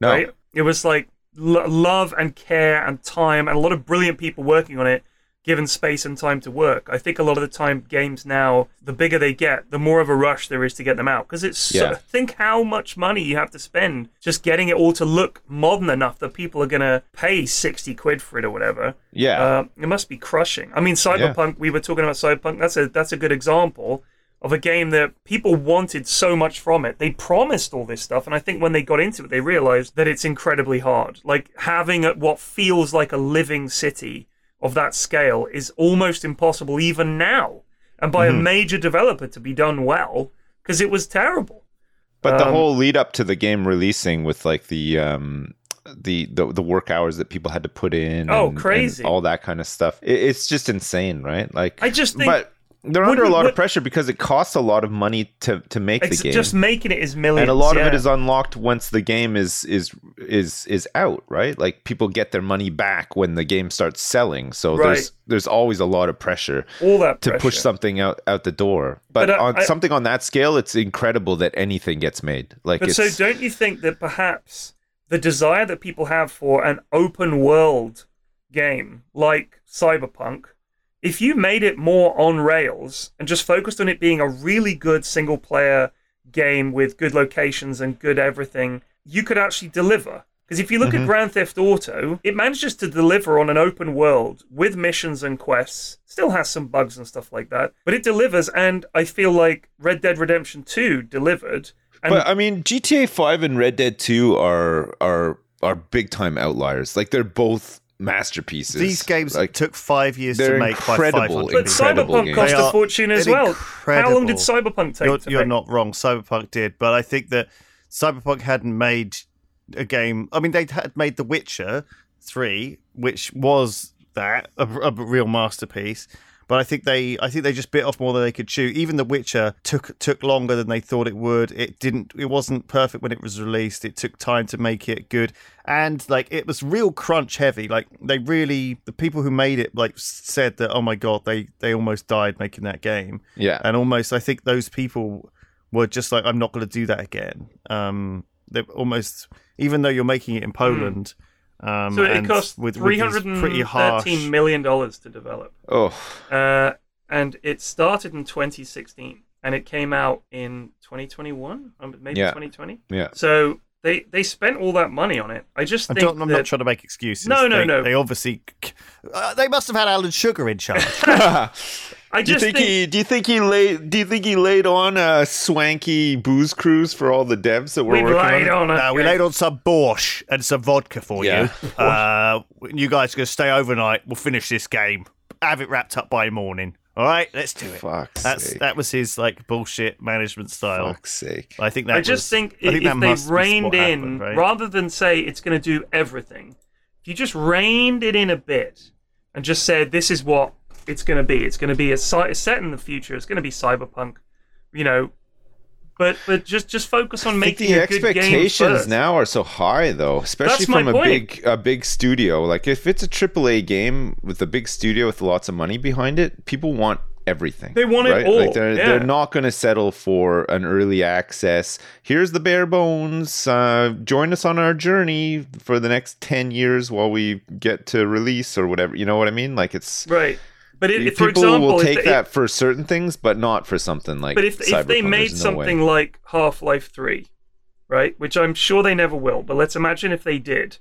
No. Right? It was like lo- love and care and time and a lot of brilliant people working on it, given space and time to work. I think a lot of the time games now, the bigger they get, the more of a rush there is to get them out. Because it's yeah. so, think how much money you have to spend just getting it all to look modern enough that people are going to pay sixty quid for it or whatever. Yeah. Uh, it must be crushing. I mean, Cyberpunk, yeah. we were talking about Cyberpunk. That's a, that's a good example of a game that people wanted so much from it. They promised all this stuff, and I think when they got into it, they realized that it's incredibly hard. Like having a, what feels like a living city of that scale is almost impossible even now, and by mm-hmm. a major developer to be done well, because it was terrible. But um, the whole lead up to the game releasing with like the um the the, the work hours that people had to put in, oh and, crazy and all that kind of stuff, it, it's just insane, right? Like I just think but they're under a lot would, of pressure because it costs a lot of money to, to make the game. Just making it is millions. And a lot yeah. of it is unlocked once the game is is is is out, right? Like people get their money back when the game starts selling. So right. there's there's always a lot of pressure All that pressure. to push something out, out the door. But, but I, on I, something on that scale, it's incredible that anything gets made. Like But it's, so don't you think that perhaps the desire that people have for an open world game like Cyberpunk, if you made it more on rails and just focused on it being a really good single-player game with good locations and good everything, you could actually deliver. Because if you look mm-hmm. at Grand Theft Auto, it manages to deliver on an open world with missions and quests. Still has some bugs and stuff like that. But it delivers, and I feel like Red Dead Redemption two delivered. And but, I mean, G T A five and Red Dead two are are are big-time outliers. Like, they're both masterpieces. These games like, took five years to make. Incredible, by but Cyberpunk games. cost they a fortune as well. Incredible. How long did Cyberpunk take? You're, to you're make? not wrong. Cyberpunk did, but I think that Cyberpunk hadn't made a game. I mean, they had made The Witcher three, which was that a, a real masterpiece. But I think they, I think they just bit off more than they could chew. Even The Witcher took took longer than they thought it would. It didn't. It wasn't perfect when it was released. It took time to make it good, and like it was real crunch heavy. Like they really, the people who made it like said that, oh my god, they they almost died making that game. Yeah, and almost I think those people were just like, I'm not going to do that again. Um, they're almost, even though you're making it in Poland. Mm. Um, so it cost with, with three hundred thirteen million dollars to develop. Oh. Uh, and it started in twenty sixteen, and it came out in twenty twenty-one, maybe yeah. twenty twenty. Yeah. So they, they spent all that money on it. I just think I don't, I'm that... not trying to make excuses. No, no, they, no. They obviously... Uh, they must have had Alan Sugar in charge. I just do you think, think... He, do you think he laid? Do you think he laid on a swanky booze cruise for all the devs that were we working laid on it? On a... No, we laid on some borscht and some vodka for yeah. you. Uh, you guys are gonna stay overnight. We'll finish this game. Have it wrapped up by morning. All right, let's do it. Fuck's That's sake. That was his like bullshit management style. Fuck's sake. I think that. I just was, think, I think if they reined in, happened, right? rather than say it's gonna do everything, if you just reined it in a bit and just said this is what. It's going to be. It's going to be a site set in the future. It's going to be cyberpunk, you know. But but just, just focus on making a good game. The expectations now are so high, though, especially from a big a big studio. Like if it's a triple A game with a big studio with lots of money behind it, people want everything. They want it all. Like they're yeah. they're not going to settle for an early access. Here's the bare bones. Uh, join us on our journey for the next ten years while we get to release or whatever. You know what I mean? Like it's right. But it, people for example, will take if they, that for certain things, but not for something like. But if, Cyberpunk, if they made no something way. like Half-Life three, right, which I'm sure they never will, but let's imagine if they did,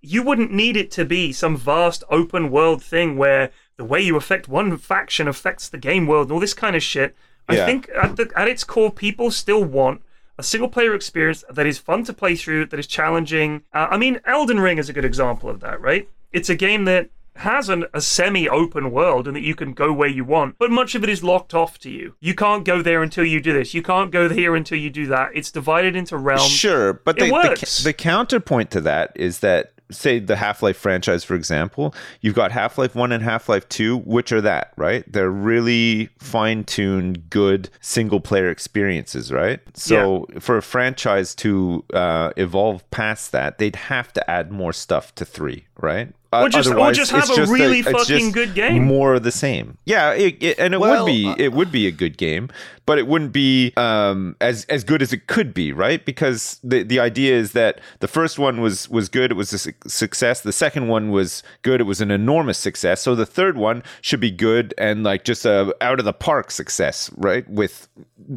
you wouldn't need it to be some vast open world thing where the way you affect one faction affects the game world and all this kind of shit. I yeah. think at, the, at its core, people still want a single player experience that is fun to play through, that is challenging. Uh, I mean, Elden Ring is a good example of that, right? It's a game that has an, a semi-open world and that you can go where you want, but much of it is locked off to you. You can't go there until you do this. You can't go here until you do that. It's divided into realms. Sure, but the, the, the counterpoint to that is that, say, the Half-Life franchise, for example, you've got Half-Life one and Half-Life two, which are that, right? They're really fine-tuned, good single-player experiences, right? So yeah. for a franchise to uh, evolve past that, they'd have to add more stuff to three, right? Or just, or just have a really a, fucking good game. More of the same. Yeah, it, it, and it well, would be uh, it would be a good game, but it wouldn't be um, as as good as it could be, right? Because the the idea is that the first one was was good, it was a su- success. The second one was good, it was an enormous success. So the third one should be good and like just a out of the park success, right? With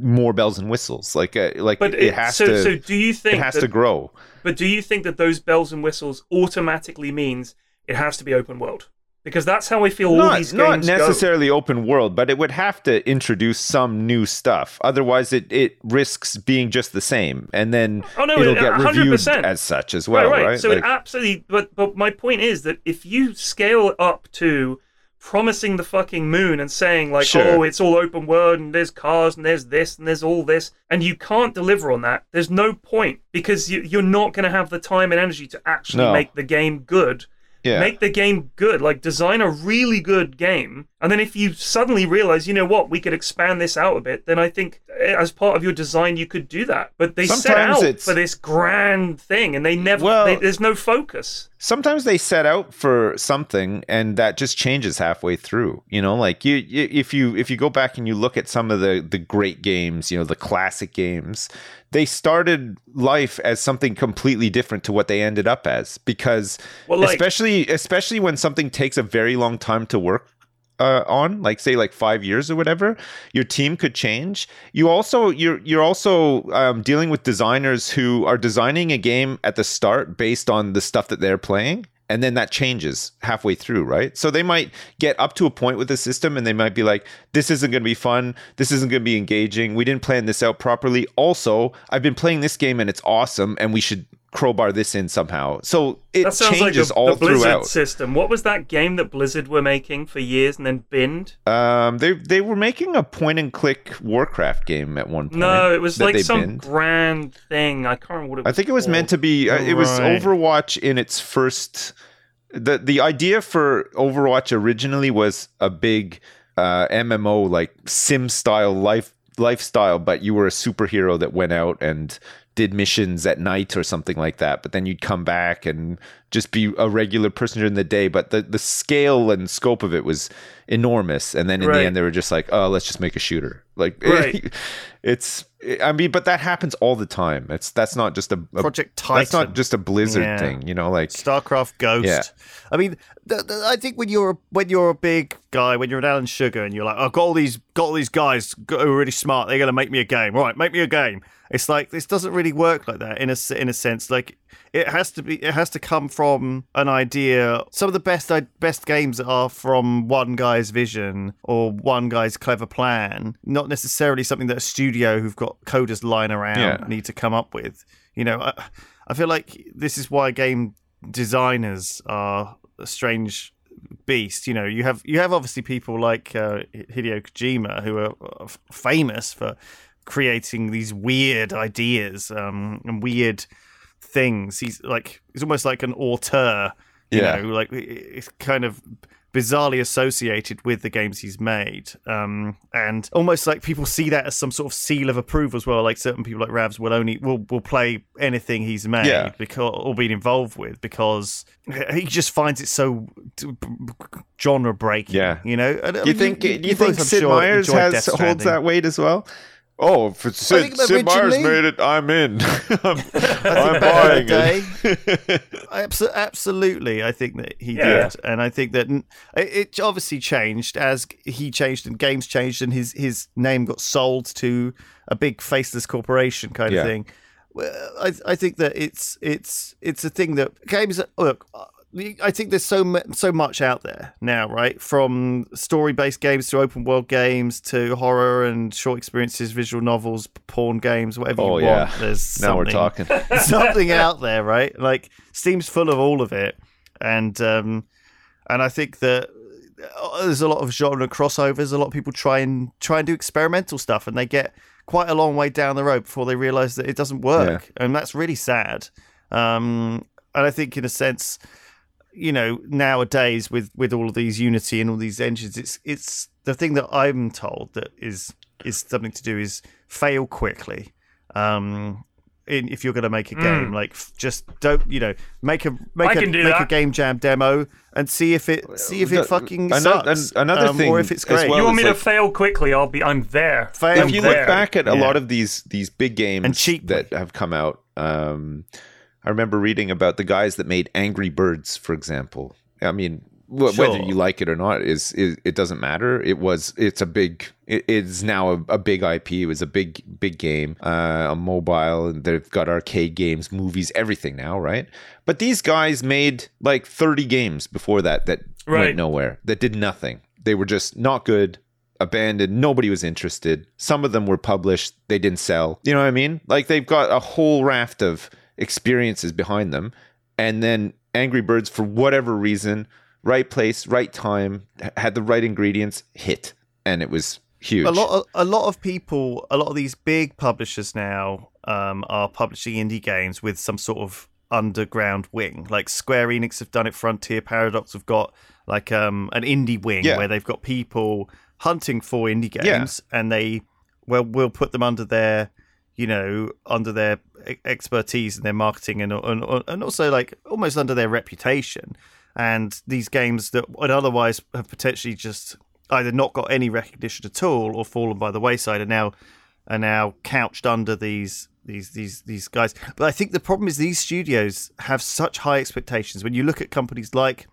more bells and whistles, like uh, like but it, it has so, to. So do you think it has that, to grow? But do you think that those bells and whistles automatically means it has to be open world? Because that's how I feel not, all these games go. Not necessarily go. Open world, but it would have to introduce some new stuff. Otherwise, it, it risks being just the same. And then oh, no, it'll it, get one hundred percent reviewed as such as well, right? right? right? So like, it absolutely... But, but my point is that if you scale up to promising the fucking moon and saying, like, sure. oh, it's all open world and there's cars and there's this and there's all this, and you can't deliver on that, there's no point. Because you, you're not going to have the time and energy to actually no. make the game good. Yeah. Make the game good, like design a really good game. And then if you suddenly realize, you know what, we could expand this out a bit, then I think as part of your design, you could do that. But they sometimes set out it's... for this grand thing and they never, well, they, there's no focus. Sometimes they set out for something and that just changes halfway through, you know, like you, you if you if you go back and you look at some of the, the great games, you know, the classic games, they started life as something completely different to what they ended up as, because well, like, especially especially when something takes a very long time to work Uh, on, like say like five years or whatever, your team could change. You also you're you're also um, dealing with designers who are designing a game at the start based on the stuff that they're playing, and then that changes halfway through, right? So they might get up to a point with the system, and they might be like, "This isn't going to be fun. This isn't going to be engaging. We didn't plan this out properly. Also, I've been playing this game, and it's awesome, and we should crowbar this in somehow." So it that sounds changes like the, all the Blizzard throughout. System. What was that game that Blizzard were making for years and then binned? Um, they they were making a point and click Warcraft game at one point. No, it was like some binned. grand thing. I can't remember what it was. I think it was called. meant to be. Uh, it right. was Overwatch in its first. the The idea for Overwatch originally was a big uh, M M O, like sim style life lifestyle, but you were a superhero that went out and did missions at night or something like that, but then you'd come back and just be a regular person during the day. But the, the scale and scope of it was enormous. And then in right. the end, they were just like, oh, let's just make a shooter. Like, right. it's, I mean, but that happens all the time. It's, that's not just a, a Project Titan. That's not just a Blizzard yeah. thing, you know, like StarCraft Ghost. Yeah. I mean, th- th- I think when you're, when you're a big guy, when you're an Alan Sugar and you're like, I've oh, got all these, got all these guys who are really smart. They're going to make me a game. All right, make me a game. It's like, this doesn't really work like that in a, in a sense. Like it has to be, it has to come from an idea. Some of the best, best games are from one guy's vision or one guy's clever plan, not necessarily something that a studio who've got coders lying around yeah. need to come up with. You know, I, I feel like this is why game designers are a strange beast. You know, you have, you have obviously people like uh, Hideo Kojima who are famous for creating these weird ideas um, and weird things. He's like, he's almost like an auteur, you yeah. know, like it's kind of bizarrely associated with the games he's made. Um, and almost like people see that as some sort of seal of approval as well. Like certain people like Ravs will only will, will play anything he's made yeah. because or been involved with because he just finds it so genre breaking. Yeah, you know. And, you, mean, think, you, you, you think you think Sid sure Meier's has holds that weight as well? Oh, for Sid, Sid Meier's made it, I'm in. I'm, I'm buying it. Absolutely, I think that he yeah. did. And I think that it obviously changed as he changed and games changed and his, his name got sold to a big faceless corporation kind yeah. of thing. I I think that it's it's it's a thing that games... Look, I think there's so so much out there now, right? From story-based games to open-world games to horror and short experiences, visual novels, porn games, whatever oh, you yeah. want. There's now something, we're talking. something out there, right? Like Steam's full of all of it, and um, and I think that there's a lot of genre crossovers. A lot of people try and try and do experimental stuff, and they get quite a long way down the road before they realise that it doesn't work, yeah. and that's really sad. Um, and I think, in a sense, you know, nowadays with, with all of these Unity and all these engines, it's it's the thing that I'm told that is is something to do is fail quickly. Um, in, if you're going to make a game, mm. like just don't, you know, make a make, a, make a game jam demo and see if it see if it fucking another, sucks. An, another um, thing, or if it's great. Well, you want me like, to fail quickly? I'll be. I'm there. Fail if I'm you there. Look back at a yeah. lot of these these big games and cheap that have come out. Um, I remember reading about the guys that made Angry Birds, for example. I mean, wh- sure. whether you like it or not, is, is it doesn't matter. It was, it's a big, it is now a, a big I P. It was a big, big game, uh, a mobile, and they've got arcade games, movies, everything now, right? But these guys made like thirty games before that that right. went nowhere, that did nothing. They were just not good. Abandoned. Nobody was interested. Some of them were published. They didn't sell. You know what I mean? Like they've got a whole raft of experiences behind them, and then Angry Birds, for whatever reason, right place, right time, had the right ingredients, hit, and it was huge. A lot, of, a lot of people, a lot of these big publishers now um, are publishing indie games with some sort of underground wing. Like Square Enix have done it, Frontier, Paradox have got like um, an indie wing yeah. where they've got people hunting for indie games, yeah. and they well will put them under their, you know, under their expertise and their marketing and, and and also like almost under their reputation. And these games that would otherwise have potentially just either not got any recognition at all or fallen by the wayside are now are now couched under these these these these guys. But I think the problem is these studios have such high expectations. When you look at companies like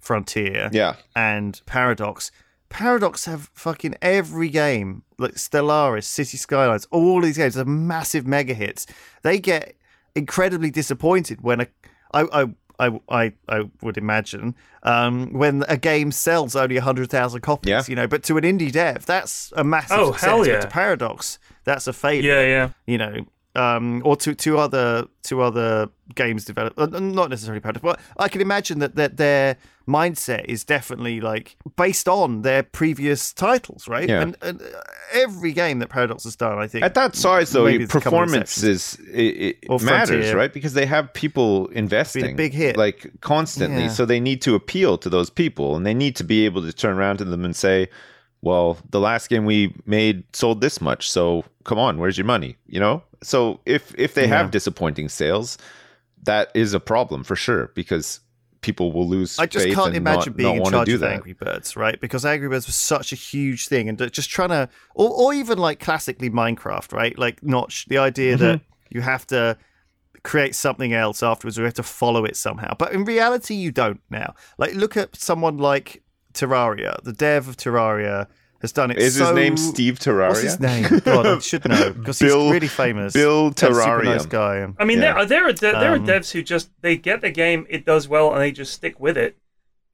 Frontier yeah. and Paradox, Paradox have fucking every game, like Stellaris, City Skylines, all these games are massive mega hits. They get incredibly disappointed when a, I, I, I, I, I would imagine, um, when a game sells only one hundred thousand copies, yeah. you know, but to an indie dev, that's a massive oh, success. Hell yeah. But to Paradox, that's a failure. Yeah, yeah. You know, um, or to, to other to other games developed, not necessarily Paradox, but I can imagine that, that they're mindset is definitely like based on their previous titles, right? Yeah. And, and every game that Paradox has done, I think, at that size though, performance is it, it matters, right? Because they have people investing, big hit, like constantly, yeah. so they need to appeal to those people, and they need to be able to turn around to them and say, well, the last game we made sold this much, so come on, where's your money? You know? So if if they yeah. have disappointing sales, that is a problem for sure, because people will lose. I just faith can't imagine not, being not in charge of that. Angry Birds, right? Because Angry Birds was such a huge thing, and just trying to, or, or even like classically Minecraft, right? Like Notch, the idea mm-hmm. that you have to create something else afterwards, or you have to follow it somehow. But in reality, you don't now. Like look at someone like Terraria. The dev of Terraria has done it. Is so... his name Steve Terraria? What's his name? God, I should know because he's really famous. Bill Terraria, nice guy. I mean, yeah. there are there are de- um, there are devs who just they get the game, it does well, and they just stick with it.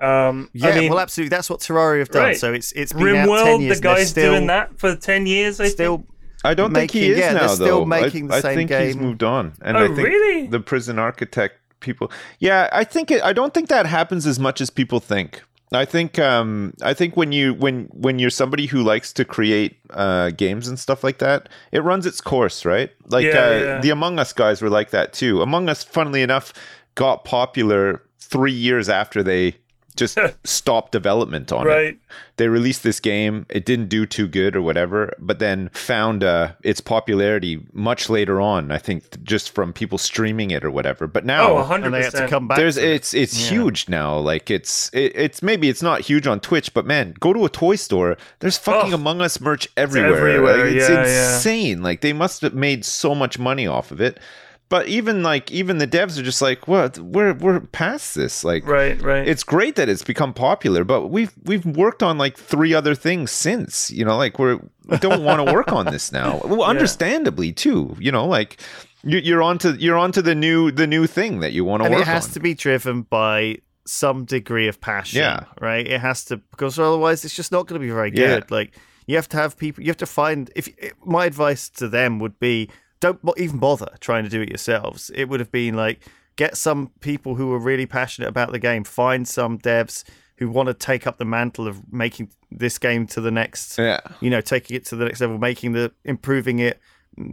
Um, yeah, I mean, well, absolutely. That's what Terraria have done. Right. So it's it's been out ten years. The guy's still, doing that for ten years. I still, think. I don't making, think he is yeah, now. They're still though. making the I, same I think game. He's moved on, and oh, I think really? the Prison Architect people. Yeah, I think it, I don't think that happens as much as people think. I think um, I think when you when when you're somebody who likes to create uh, games and stuff like that, it runs its course, right? Like yeah, uh, yeah. the Among Us guys were like that too. Among Us, funnily enough, got popular three years after they just stopped development on right. it. They released this game, it didn't do too good or whatever, but then found uh, its popularity much later on. I think just from people streaming it or whatever. But now, oh, one hundred percent and they have to come back. There's it's it's yeah. huge now. Like it's it, it's maybe it's not huge on Twitch, but man, go to a toy store. There's fucking oh, Among Us merch everywhere. Everywhere. Like, it's yeah, insane. Yeah. Like they must have made so much money off of it. But even like even the devs are just like, what? We're we're past this. Like, right, right. It's great that it's become popular, but we've we've worked on like three other things since. You know, like we're we don't want to work on this now. Well, yeah. understandably too. You know, like you, you're onto you're onto the new the new thing that you want to work on. And it has on. to be driven by some degree of passion. Yeah, right. It has to, because otherwise it's just not going to be very good. Yeah. Like you have to have people. You have to find. If my advice to them would be, don't even bother trying to do it yourselves. It would have been like, get some people who are really passionate about the game. Find some devs who want to take up the mantle of making this game to the next, yeah. you know, taking it to the next level, making the, improving it,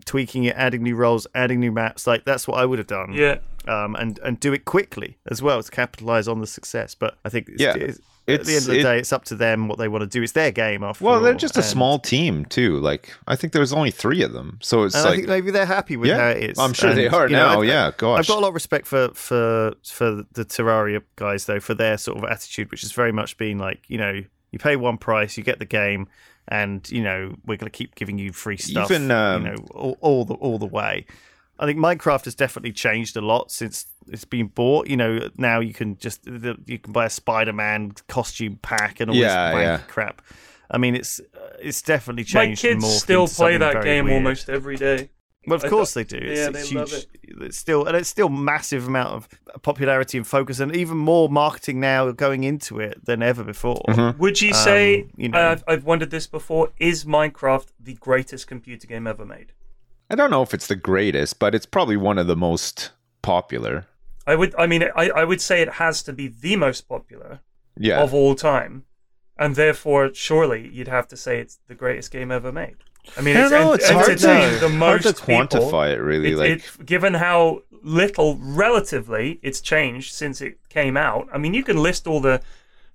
tweaking it, adding new roles, adding new maps. Like that's what I would have done. Yeah. Um, and, and do it quickly as well to capitalize on the success. But I think it's, yeah. it's, It's, at the end of the it, day, it's up to them what they want to do. It's their game after all. Well, they're just a and, small team, too. Like, I think there was only three of them. So it's and like... I think maybe they're happy with yeah, how it is. I'm sure and, they are now, know, I, yeah, gosh. I've got a lot of respect for, for, for the Terraria guys, though, for their sort of attitude, which has very much been like, you know, you pay one price, you get the game, and, you know, we're going to keep giving you free stuff, even, um, you know, all, all the all the way. I think Minecraft has definitely changed a lot since it's been bought. You know, now you can just you can buy a Spider-Man costume pack and all yeah, this yeah. crap. I mean, it's it's definitely changed. My kids more still play that game weird. almost every day. Well, of I course thought, they do. It's, yeah, it's they huge. Love it. It's still and it's still massive amount of popularity and focus, and even more marketing now going into it than ever before. Mm-hmm. Would you say? Um, you know, I've, I've wondered this before. Is Minecraft the greatest computer game ever made? I don't know if it's the greatest, but it's probably one of the most popular. I would, I mean, I, I would say it has to be the most popular yeah. of all time, and therefore, surely you'd have to say it's the greatest game ever made. I mean, I it's, know, it's and, hard and to know. The most hard to quantify people, it really. It, like it, given how little, relatively, it's changed since it came out. I mean, you can list all the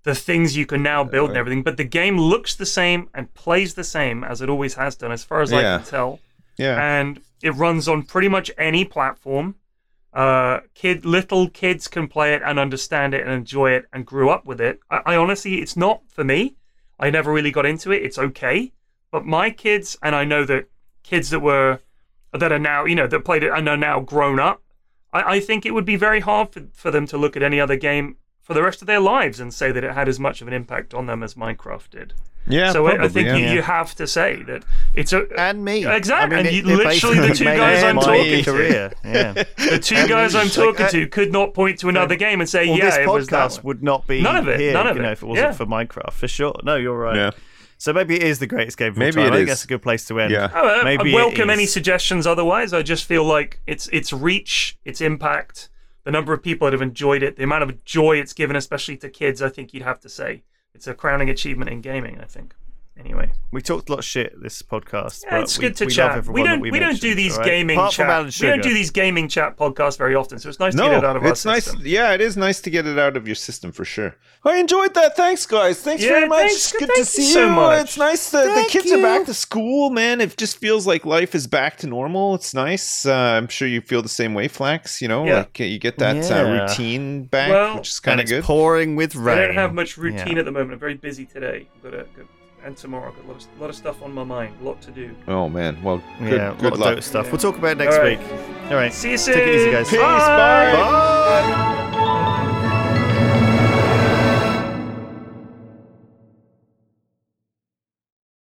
the things you can now build and everything, but the game looks the same and plays the same as it always has done, as far as yeah. I can tell. Yeah, and it runs on pretty much any platform. Uh, kid, little kids can play it and understand it and enjoy it and grew up with it. I, I honestly, it's not for me. I never really got into it. It's okay, but my kids, and I know that kids that were that are now, you know, that played it and are now grown up. I, I think it would be very hard for, for them to look at any other game for the rest of their lives and say that it had as much of an impact on them as Minecraft did. Yeah, so probably, I think yeah, you, yeah. you have to say that it's a and me exactly. I mean, and you, literally, the two guys I'm talking to, yeah. the two and guys I'm talking like, to could not point to another yeah. game and say, well, "Yeah, this it was that." Podcast would not be none of it. Here, none of you it. Know, if it wasn't yeah. for Minecraft, for sure. No, you're right. Yeah. So maybe it is the greatest game. Of maybe time. It I think is. That's a good place to end. Yeah. Oh, uh, maybe I welcome any suggestions. Otherwise, I just feel like it's its reach, its impact, the number of people that have enjoyed it, the amount of joy it's given, especially to kids. I think you'd have to say. It's a crowning achievement in gaming, I think. Anyway, we talked a lot of shit this podcast. Yeah, but it's good we, to we chat. We don't we, we don't do these right? gaming Apart chat. We don't do these gaming chat podcasts very often, so it's nice no, to get it out of our system. Nice. Yeah, it is nice to get it out of your system for sure. I enjoyed that. Thanks, guys. Thanks yeah, very much. Thanks, good thanks to see you. So much. It's nice that Thank the kids you. are back to school, man. It just feels like life is back to normal. It's nice. Uh, I'm sure you feel the same way, Flax. You know, yeah. like you get that yeah. uh, routine back, well, which is kind of good. It's pouring with rain. I don't have much routine yeah. at the moment. I'm very busy today. I've got a good. And tomorrow, I've got a lot, of, a lot of stuff on my mind, a lot to do. Oh man, well, good, yeah, good lot luck. Of stuff. Yeah. We'll talk about it next All right. week. All right, see you soon. Take it easy, guys. Peace. Bye. Bye. Bye.